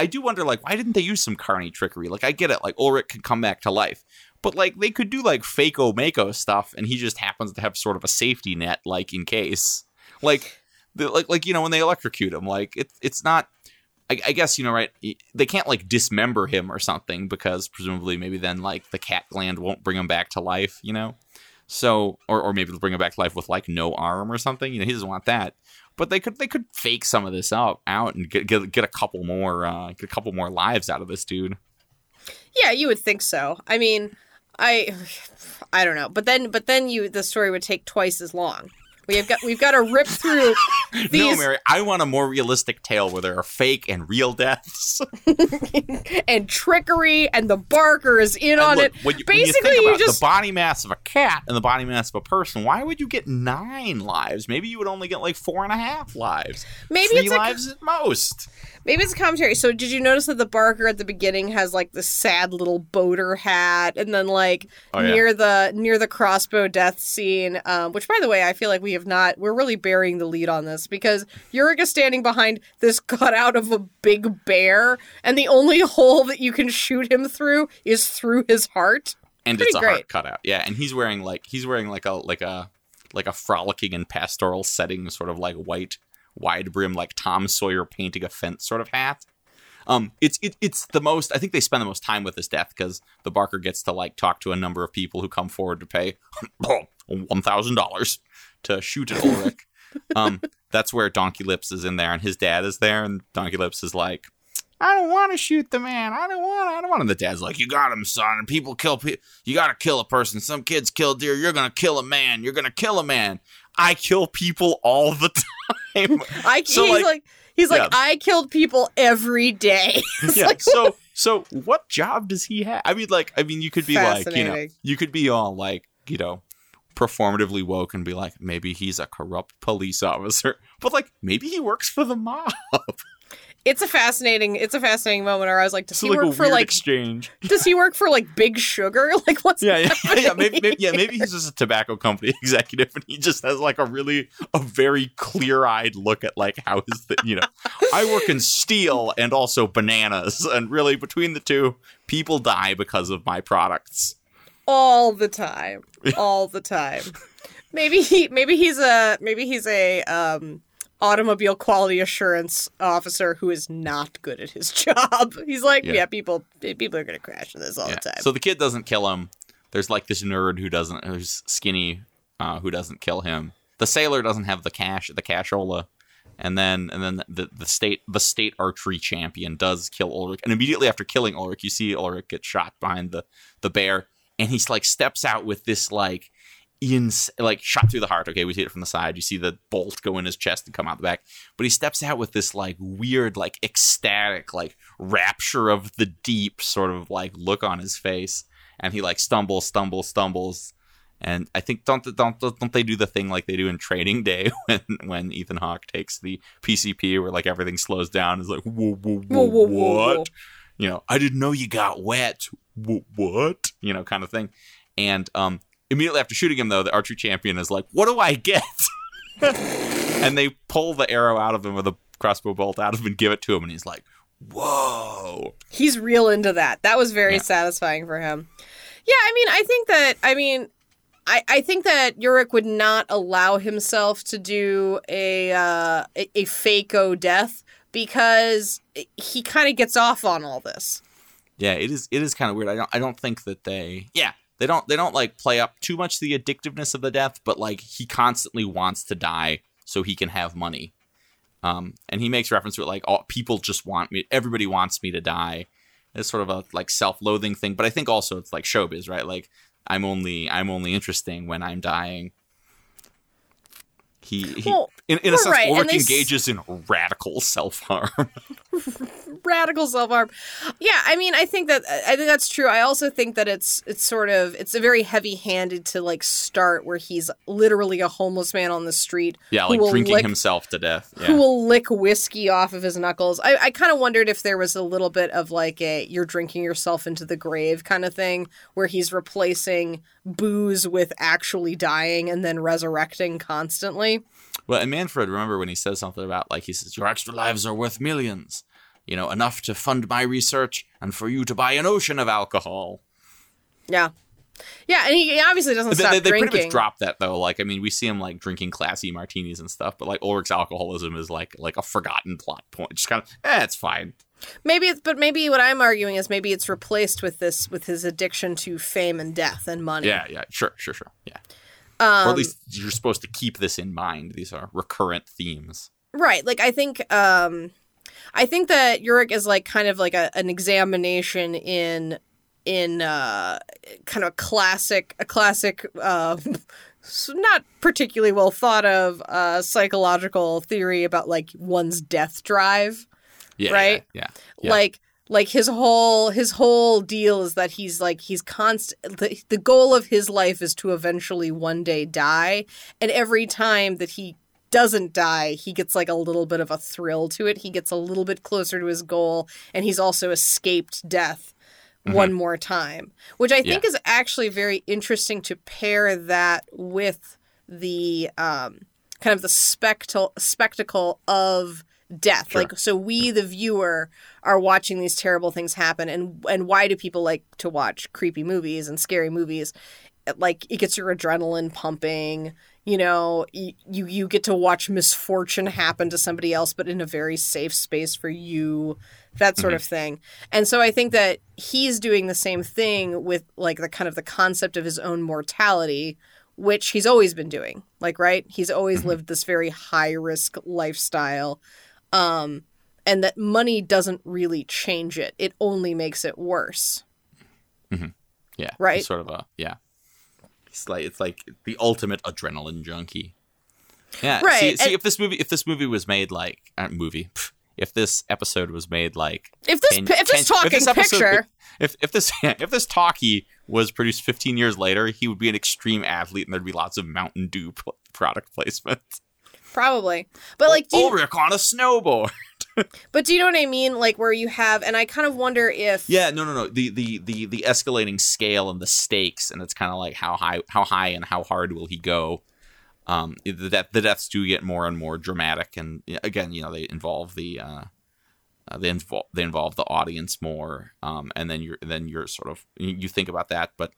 do wonder, like, why didn't they use some carny trickery? Like, I get it. Like, Ulrich can come back to life. But, like, they could do, like, fake-o-mako stuff, and he just happens to have sort of a safety net, like, in case. Like you know, when they electrocute him, like, it's not... I guess, you know, right, they can't, like, dismember him or something, because presumably maybe then, like, the cat gland won't bring him back to life, you know? So, or maybe they'll bring him back to life with, like, no arm or something. You know, he doesn't want that. But they could fake some of this out and get a couple more lives out of this dude. Yeah, you would think so. I mean, I don't know. But then the story would take twice as long. We've got to rip through these. No, Mary, I want a more realistic tale where there are fake and real deaths. And trickery, and the Barker is in on it. Basically, when you think about the body mass of a cat and the body mass of a person, why would you get 9 lives? Maybe you would only get like 4.5 lives. Maybe 3 lives at most. Maybe it's a commentary. So did you notice that the Barker at the beginning has like the sad little boater hat, and then like near the crossbow death scene, which by the way, I feel like we're really burying the lead on this, because Ulrich is standing behind this cutout of a big bear, and the only hole that you can shoot him through is through his heart. And it's a heart cutout. Yeah, and he's wearing like a frolicking and pastoral setting sort of like white wide brim, like Tom Sawyer painting a fence sort of hat. It's the most, I think they spend the most time with this death, because the Barker gets to like talk to a number of people who come forward to pay $1,000 to shoot at Ulrich. That's where Donkey Lips is in there, and his dad is there, and Donkey Lips is like, I don't want to shoot the man. I don't want him. The dad's like, you got him, son. And people kill people. You got to kill a person. Some kids kill deer. You're going to kill a man. You're going to kill a man. I kill people all the time. He's like, I killed people every day. Yeah. Like, so what job does he have? I mean, you could be all like, performatively woke and be like, maybe he's a corrupt police officer, but like maybe he works for the mob. It's a fascinating moment where I was like, does he work for like Big Sugar? Like what's happening? Maybe he's just a tobacco company executive and he just has like a very clear-eyed look at like how is the, I work in steel and also bananas, and really between the two people die because of my products. All the time. Maybe he's a automobile quality assurance officer who is not good at his job. He's like, people are going to crash in this all the time. So the kid doesn't kill him. There's like this nerd who's skinny, who doesn't kill him. The sailor doesn't have the cashola. And then the state archery champion does kill Ulrich. And immediately after killing Ulrich, you see Ulrich get shot behind the bear. And he's like steps out with this like shot through the heart. Okay, we see it from the side. You see the bolt go in his chest and come out the back. But he steps out with this like weird, like ecstatic, like rapture of the deep sort of like look on his face. And he like stumbles. And I think don't they do the thing like they do in Training Day when Ethan Hawke takes the PCP where like everything slows down? It's like whoa. I didn't know you got wet. What? Kind of thing. And immediately after shooting him, though, the archery champion is like, what do I get? And they pull the arrow out of him, or the crossbow bolt out of him, and give it to him. And he's like, whoa. He's real into that. That was very satisfying for him. Yeah, I think that Ulrich would not allow himself to do a fake-o death because he kind of gets off on all this. Yeah, it is kind of weird. I don't think that they don't like play up too much the addictiveness of the death, but like he constantly wants to die so he can have money. And he makes reference to it like, oh, people just want me. Everybody wants me to die. It's sort of a like self-loathing thing, but I think also it's like showbiz, right? Like I'm only interesting when I'm dying. He, in a sense, right. Ulrich engages in radical self-harm. Yeah, I think that's true. I also think that it's a very heavy-handed to like start where he's literally a homeless man on the street. Yeah, like drinking himself to death. Yeah. Who will lick whiskey off of his knuckles. I kind of wondered if there was a little bit of like a you're drinking yourself into the grave kind of thing where he's replacing booze with actually dying and then resurrecting constantly. Well, and Manfred, remember when he says something about, like, he says, your extra lives are worth millions, enough to fund my research and for you to buy an ocean of alcohol. Yeah. Yeah, and he obviously doesn't stop drinking. They pretty much drop that, though. Like, I mean, we see him, like, drinking classy martinis and stuff, but, like, Ulrich's alcoholism is, like a forgotten plot point. Just kind of, it's fine. Maybe what I'm arguing is maybe it's replaced with his addiction to fame and death and money. Yeah, sure, yeah. Or at least you're supposed to keep this in mind. These are recurrent themes. Right. Like, I think that Ulrich is like kind of like an examination in kind of a classic, not particularly well thought of psychological theory about like one's death drive. Yeah. Right. Yeah. Like his whole deal is that he's constant. The goal of his life is to eventually one day die, and every time that he doesn't die, he gets like a little bit of a thrill to it. He gets a little bit closer to his goal, and he's also escaped death one more time, which I think is actually very interesting to pair that with the kind of the spectacle of death. Sure. Like, so we, the viewer, are watching these terrible things happen. And why do people like to watch creepy movies and scary movies? Like, it gets your adrenaline pumping. You get to watch misfortune happen to somebody else, but in a very safe space for you, that sort of thing. And so I think that he's doing the same thing with like the kind of the concept of his own mortality, which he's always been doing. Like, right? He's always lived this very high risk lifestyle. And that money doesn't really change it. It only makes it worse. Mm-hmm. Yeah. Right? It's sort of a, yeah. It's like the ultimate adrenaline junkie. Yeah. Right. See, if this movie was made like, if this episode was made like if this talkie was produced 15 years later, he would be an extreme athlete and there'd be lots of Mountain Dew product placement. Probably. But like Ulrich on a snowboard. But do you know what I mean? Like where you have, and I kind of wonder if the escalating scale and the stakes, and it's kind of like how high and how hard will he go? The deaths do get more and more dramatic, and again, you know, they involve the they involve the audience more, and then you're sort of you think about that, but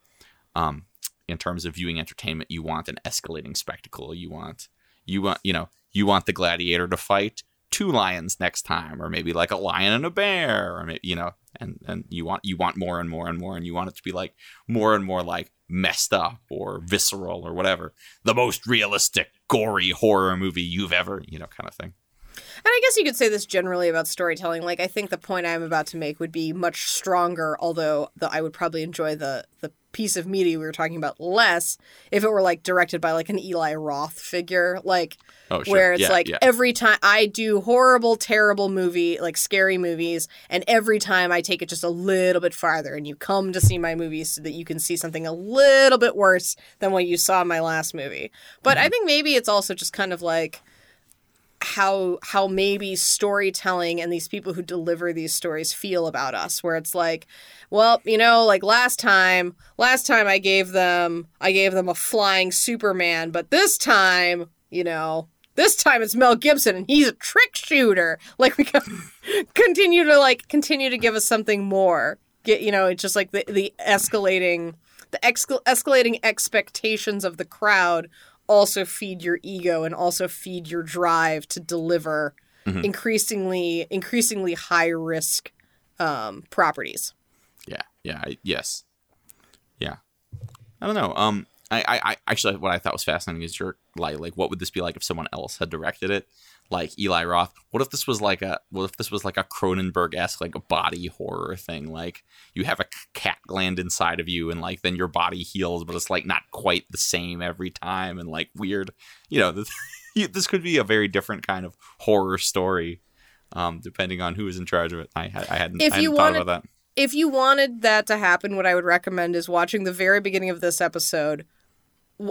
in terms of viewing entertainment, you want an escalating spectacle. You want the gladiator to fight two lions next time, or maybe like a lion and a bear, or maybe, you know, and you want more and more and more, and you want it to be like more and more like messed up or visceral or whatever, the most realistic gory horror movie you've ever, you know, kind of thing. And I guess you could say this generally about storytelling. Like I think the point I'm about to make would be much stronger, although I would probably enjoy the piece of media we were talking about less if it were like directed by like an Eli Roth figure, like where it's every time I do horrible, terrible movie, like scary movies, and every time I take it just a little bit farther and you come to see my movies so that you can see something a little bit worse than what you saw in my last movie. But I think maybe it's also just kind of like how maybe storytelling and these people who deliver these stories feel about us, where it's like, well, you know, like last time I gave them a flying Superman, but this time it's Mel Gibson and he's a trick shooter. Like we continue to give us something more. Get, you know, it's just like the escalating expectations of the crowd also feed your ego and also feed your drive to deliver increasingly high risk properties. I don't know. I actually, what I thought was fascinating is your like what would this be like if someone else had directed it, like Eli Roth? What if this was like a Cronenberg-esque like a body horror thing? Like you have a cat gland inside of you, and like then your body heals, but it's like not quite the same every time, and like weird. You know, this could be a very different kind of horror story, depending on who is in charge of it. I hadn't thought about that. If you wanted that to happen, what I would recommend is watching the very beginning of this episode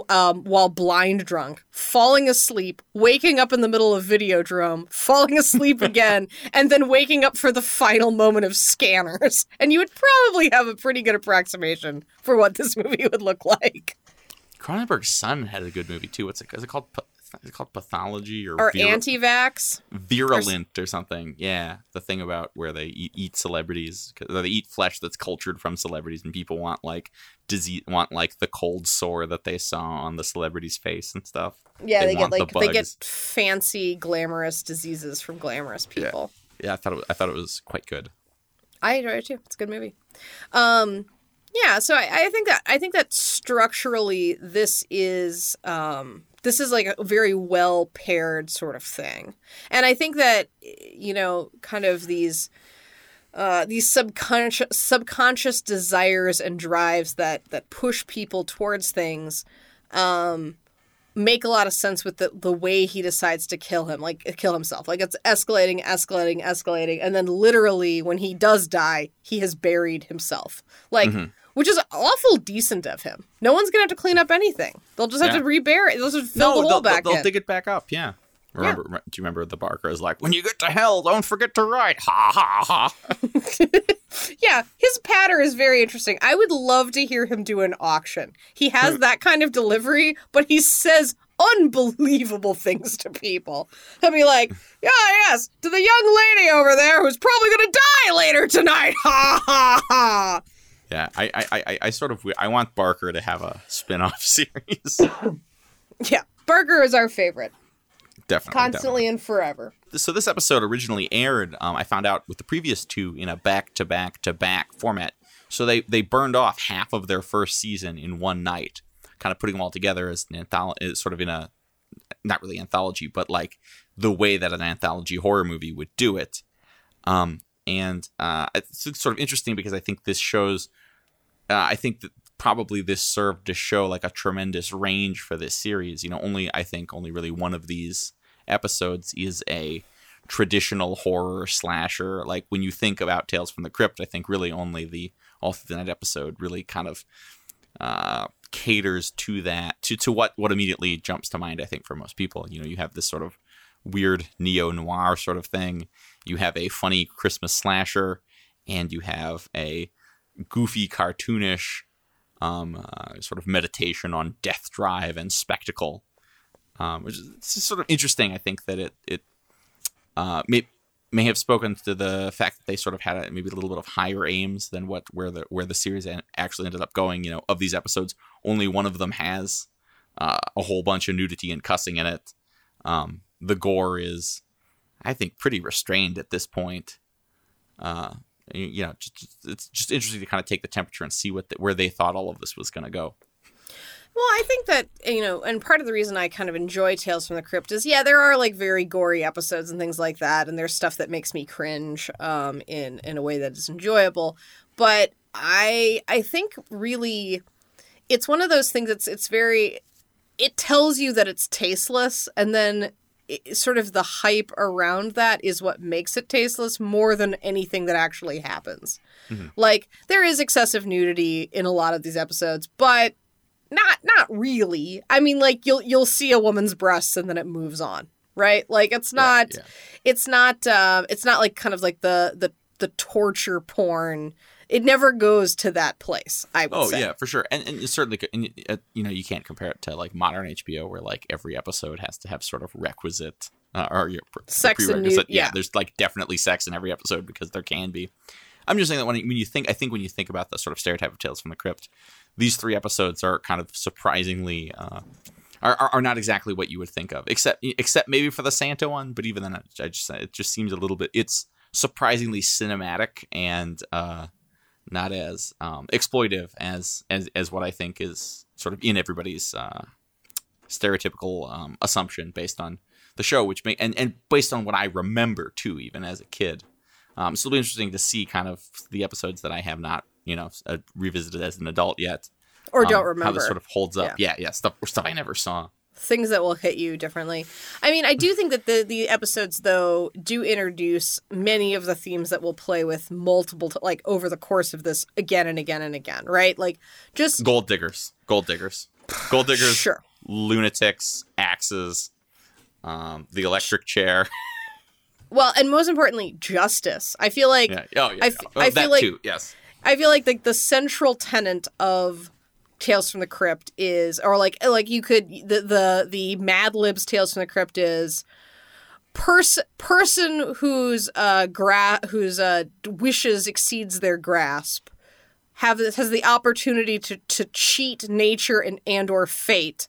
while blind drunk, falling asleep, waking up in the middle of Videodrome, falling asleep again, and then waking up for the final moment of Scanners. And you would probably have a pretty good approximation for what this movie would look like. Cronenberg's son had a good movie, too. What's it? Is it called? Is it called Pathology or Anti-Vax? Virulent or something. Yeah, the thing about where they eat celebrities, or they eat flesh that's cultured from celebrities, and people want like disease, want like the cold sore that they saw on the celebrity's face and stuff. Yeah, they get fancy glamorous diseases from glamorous people. Yeah, I thought it was quite good. I enjoyed it too. It's a good movie. Yeah, so I think that structurally this is. This is like a very well paired sort of thing. And I think that, you know, kind of these subconscious desires and drives that push people towards things make a lot of sense with the way he decides to kill himself. Like it's escalating. And then literally when he does die, he has buried himself. Like, which is awful decent of him. No one's going to have to clean up anything. They'll just have to rebury it. They'll just fill the hole back in. They'll dig it back up, yeah. Remember, do you remember the Barker is like, when you get to hell, don't forget to write. Ha, ha, ha. Yeah, his patter is very interesting. I would love to hear him do an auction. He has that kind of delivery, but he says unbelievable things to people. He'll be like, yeah, yes, to the young lady over there who's probably going to die later tonight. Ha, ha, ha. Yeah, I want Barker to have a spin-off series. Yeah, Barker is our favorite. Definitely. Constantly and forever. So this episode originally aired, I found out, with the previous two in a back-to-back-to-back format. So they burned off half of their first season in one night, kind of putting them all together as an anthology, sort of in a, not really anthology, but like the way that an anthology horror movie would do it. And it's sort of interesting because I think this shows, I think that probably this served to show like a tremendous range for this series. You know, only really one of these episodes is a traditional horror slasher. Like when you think about Tales from the Crypt, I think really only the All Through the Night episode really kind of caters to that, to what immediately jumps to mind, I think, for most people. You know, you have this sort of weird neo-noir sort of thing. You have a funny Christmas slasher, and you have a goofy, cartoonish sort of meditation on death drive and spectacle. Which is, it's sort of interesting, I think, that it may have spoken to the fact that they sort of had maybe a little bit of higher aims than where the series actually ended up going. You know, of these episodes, only one of them has a whole bunch of nudity and cussing in it. The gore is, I think, pretty restrained at this point. You know, it's just interesting to kind of take the temperature and see where they thought all of this was going to go. Well, I think that, you know, and part of the reason I kind of enjoy Tales from the Crypt is, yeah, there are like very gory episodes and things like that. And there's stuff that makes me cringe in a way that is enjoyable. But I think really it's one of those things that's very, it tells you that it's tasteless. And then sort of the hype around that is what makes it tasteless more than anything that actually happens. Mm-hmm. Like there is excessive nudity in a lot of these episodes, but not really. I mean, like you'll see a woman's breasts and then it moves on, right? Like it's not like kind of like the torture porn. It never goes to that place, I would say. Oh, yeah, for sure. And it certainly, you know, you can't compare it to like modern HBO where like every episode has to have sort of requisite sex and nudity. Yeah, there's like definitely sex in every episode because there can be. I'm just saying that when you think about the sort of stereotype of Tales from the Crypt, these three episodes are kind of surprisingly are not exactly what you would think of, except maybe for the Santa one. But even then, it just seems a little bit. It's surprisingly cinematic and not as exploitive as what I think is sort of in everybody's stereotypical assumption based on the show, which and based on what I remember too, even as a kid. So it'll be interesting to see kind of the episodes that I have not, you know, revisited as an adult yet. Or don't remember. How this sort of holds up. Yeah, stuff I never saw. Things that will hit you differently. I mean, I do think that the episodes, though, do introduce many of the themes that we'll play with multiple, like, over the course of this again and again and again, right? Like, just... Gold diggers. Sure. Lunatics, axes, the electric chair... Well, and most importantly, justice. I feel like I feel like the central tenet of Tales from the Crypt is, or like you could the Mad Libs Tales from the Crypt is person whose wishes exceeds their grasp has the opportunity to cheat nature and or fate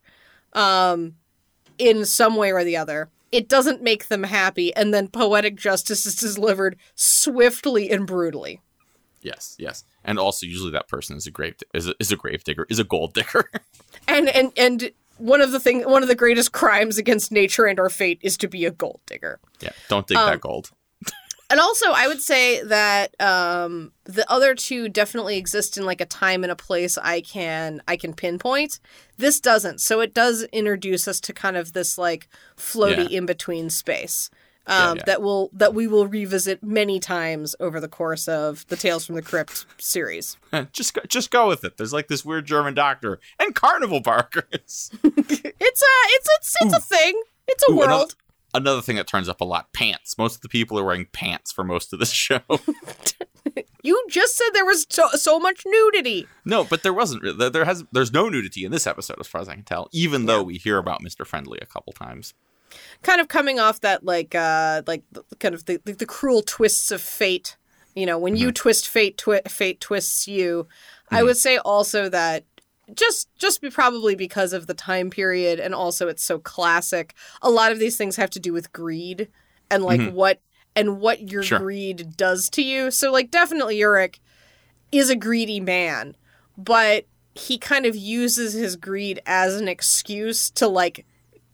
in some way or the other. It doesn't make them happy, and then poetic justice is delivered swiftly and brutally. Yes, and also usually that person is a grave digger, is a gold digger, and one of the greatest crimes against nature and or fate is to be a gold digger. Yeah, don't dig that gold. And also, I would say that the other two definitely exist in like a time and a place I can pinpoint. This doesn't, so it does introduce us to kind of this like floaty in between space that we will revisit many times over the course of the Tales from the Crypt series. just go with it. There's like this weird German doctor and carnival barkers. it's a thing. It's a world. Another thing that turns up a lot, pants. Most of the people are wearing pants for most of the show. You just said there was so much nudity. No, but there wasn't. There's no nudity in this episode, as far as I can tell, even though we hear about Mr. Friendly a couple times. Kind of coming off that, the cruel twists of fate. You know, when you twist fate, fate twists you. Mm-hmm. I would say also that just probably because of the time period, and also it's so classic. A lot of these things have to do with greed and like what your greed does to you. So like definitely Ulrich is a greedy man, but he kind of uses his greed as an excuse to like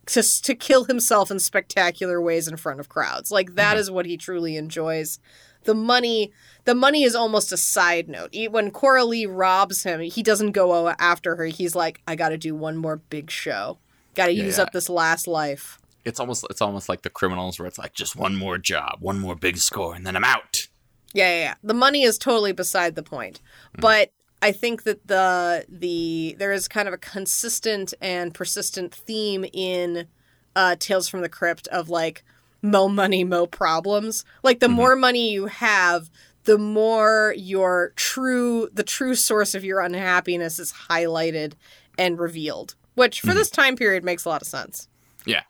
to kill himself in spectacular ways in front of crowds. Like that is what he truly enjoys. The money is almost a side note. When Coralie robs him, he doesn't go after her. He's like, I got to do one more big show. Got to use up this last life. It's almost like The Criminals, where it's like just one more job, one more big score, and then I'm out. Yeah. The money is totally beside the point, but I think that there is kind of a consistent and persistent theme in Tales from the Crypt of like mo money, mo problems. Like the more money you have, the more your true source of your unhappiness is highlighted and revealed, which for this time period makes a lot of sense. Yeah,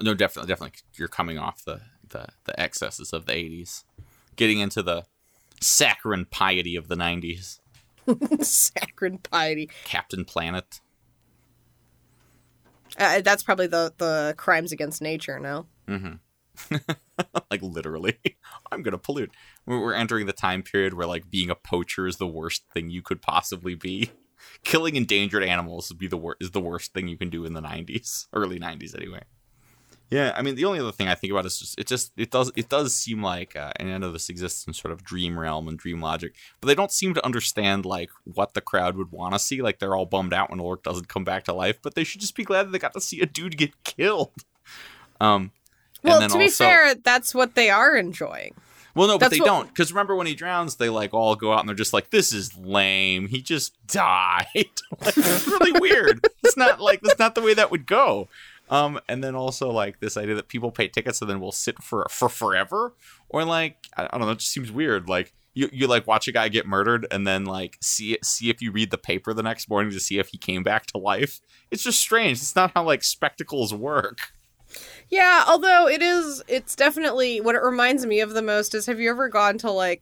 no, definitely, you're coming off the excesses of the 80s, getting into the saccharine piety of the 90s. Saccharine piety. Captain Planet. That's probably the crimes against nature, no? Mm-hmm. Like, literally. I'm going to pollute. We're entering the time period where, like, being a poacher is the worst thing you could possibly be. Killing endangered animals would be the worst thing you can do in the 90s. Early 90s, anyway. Yeah, I mean, the only other thing I think about is it does seem like, and I know this exists in sort of dream realm and dream logic, but they don't seem to understand, like, what the crowd would want to see. Like, they're all bummed out when Ulrich doesn't come back to life, but they should just be glad that they got to see a dude get killed. Well, and then to be fair, that's what they are enjoying. Well, no, but they don't. Because remember when he drowns, they, like, all go out and they're just like, this is lame. He just died. Like, it's really weird. It's not the way that would go. And then also, like, this idea that people pay tickets and then will sit for forever. Or, like, I don't know, it just seems weird. Like, you like, watch a guy get murdered and then, like, see if you read the paper the next morning to see if he came back to life. It's just strange. It's not how, like, spectacles work. Yeah, although it's definitely what it reminds me of the most is have you ever gone to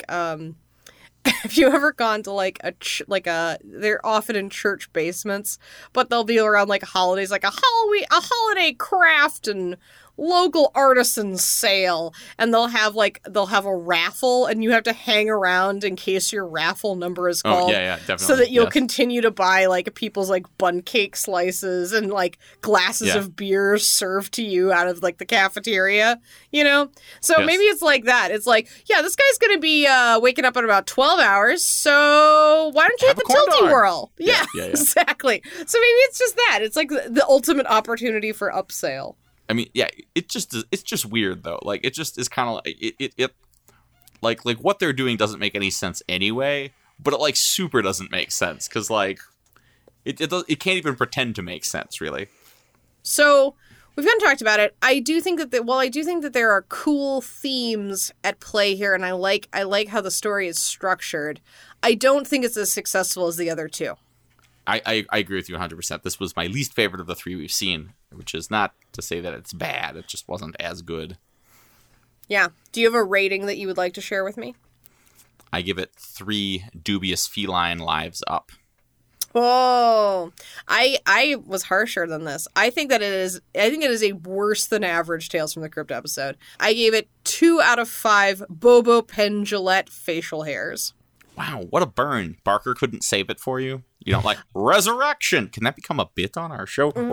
they're often in church basements, but they'll be around like holidays, like a holiday craft and local artisan sale, and they'll have a raffle, and you have to hang around in case your raffle number is called. Oh, yeah, definitely. So that you'll continue to buy like people's like bun cake slices and like glasses of beer served to you out of like the cafeteria, you know? So maybe it's like that. It's like, yeah, this guy's going to be waking up in about 12 hours, so why don't you hit the tilty whirl? Yeah, exactly. So maybe it's just that. It's like the ultimate opportunity for upsale. I mean, yeah, it's just weird though. Like it just is kind of like what they're doing doesn't make any sense anyway. But it like super doesn't make sense because like it can't even pretend to make sense really. So we've kind of talked about it. I do think that there are cool themes at play here, and I like how the story is structured. I don't think it's as successful as the other two. I agree with you 100%. This was my least favorite of the three we've seen, which is not to say that it's bad. It just wasn't as good. Yeah. Do you have a rating that you would like to share with me? I give it 3 dubious feline lives up. Oh, I was harsher than this. I think it is a worse than average Tales from the Crypt episode. I gave it 2 out of 5 Bobo Penn Jillette facial hairs. Wow, what a burn. Barker couldn't save it for you. You don't like resurrection. Can that become a bit on our show? Resurrection.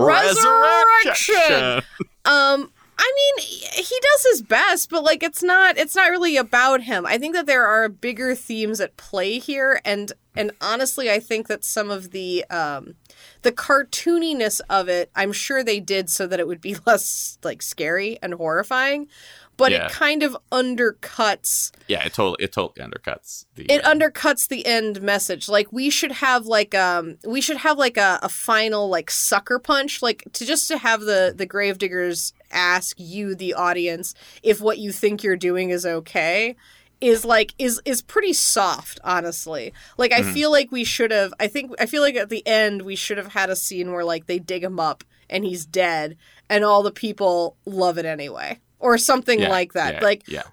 I mean, he does his best, but like it's not really about him. I think that there are bigger themes at play here, and honestly, I think that some of the cartooniness of it, I'm sure they did so that it would be less like scary and horrifying. But it kind of undercuts. Yeah, it totally undercuts. It undercuts the end message. Like we should have like a final like sucker punch, like to have the gravediggers ask you, the audience, if what you think you're doing is okay. Is pretty soft, honestly. Like I feel like I feel like at the end we should have had a scene where like they dig him up and he's dead, and all the people love it anyway. Or something like that.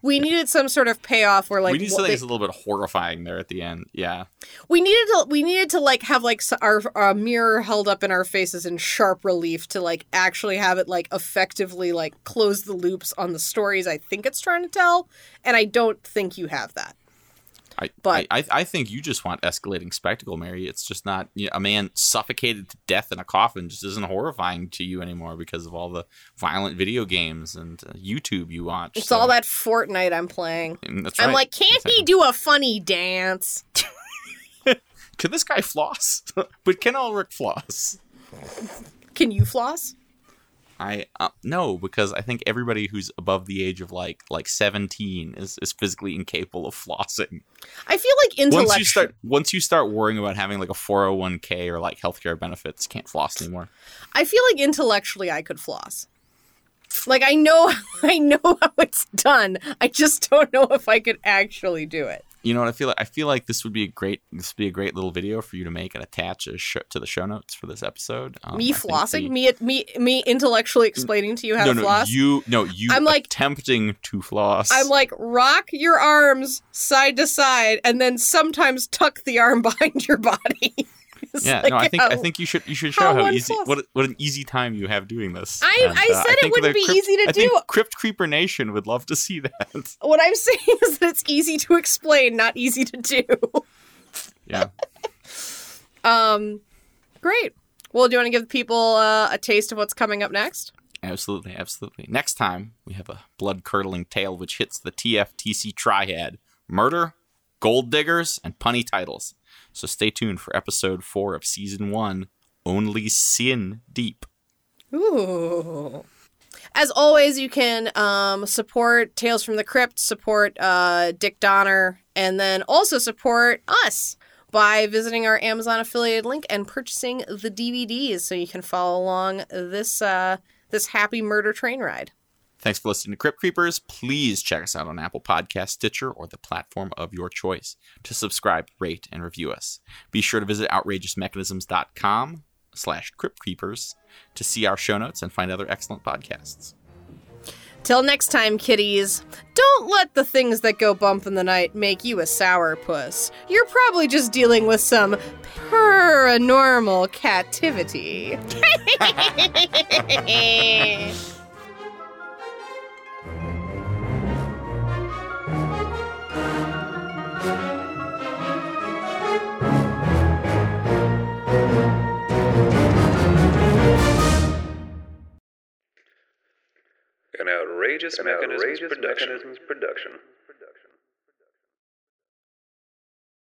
We needed some sort of payoff where like we need something that's a little bit horrifying there at the end. Yeah, we needed to like have like our mirror held up in our faces in sharp relief to like actually have it like effectively like close the loops on the stories I think it's trying to tell, and I don't think you have that. I think you just want escalating spectacle, Mary. It's just not a man suffocated to death in a coffin just isn't horrifying to you anymore because of all the violent video games and YouTube you watch. It's all that Fortnite I'm playing. That's right. I'm like, can't he do a funny dance? Can this guy floss? But can Ulrich floss? Can you floss? No, because I think everybody who's above the age of like 17 is physically incapable of flossing. I feel like intellectually. Once you start worrying about having like a 401k or like healthcare benefits, can't floss anymore. I feel like intellectually I could floss. Like I know how it's done. I just don't know if I could actually do it. You know what I feel like? I feel like this would be a great little video for you to make and attach to the show notes for this episode. Me flossing, me intellectually explaining to you how to floss. No, you. I'm like attempting to floss. I'm like rock your arms side to side and then sometimes tuck the arm behind your body. Yeah, like, no, I think you should show how easy what an easy time you have doing this. I said it wouldn't be easy to do. I think Crypt Creeper Nation would love to see that. What I'm saying is that it's easy to explain, not easy to do. Yeah. Great. Well, do you want to give people a taste of what's coming up next? Absolutely, absolutely. Next time we have a blood-curdling tale which hits the TFTC triad: murder, gold diggers, and punny titles. So stay tuned for episode 4 of season 1, Only Sin Deep. Ooh. As always, you can support Tales from the Crypt, support Dick Donner, and then also support us by visiting our Amazon affiliated link and purchasing the DVDs so you can follow along this happy murder train ride. Thanks for listening to Crypt Creepers. Please check us out on Apple Podcasts, Stitcher, or the platform of your choice to subscribe, rate, and review us. Be sure to visit outrageousmechanisms.com/Crypt Creepers to see our show notes and find other excellent podcasts. Till next time, kitties, don't let the things that go bump in the night make you a sourpuss. You're probably just dealing with some paranormal captivity. An Outrageous Mechanisms Production.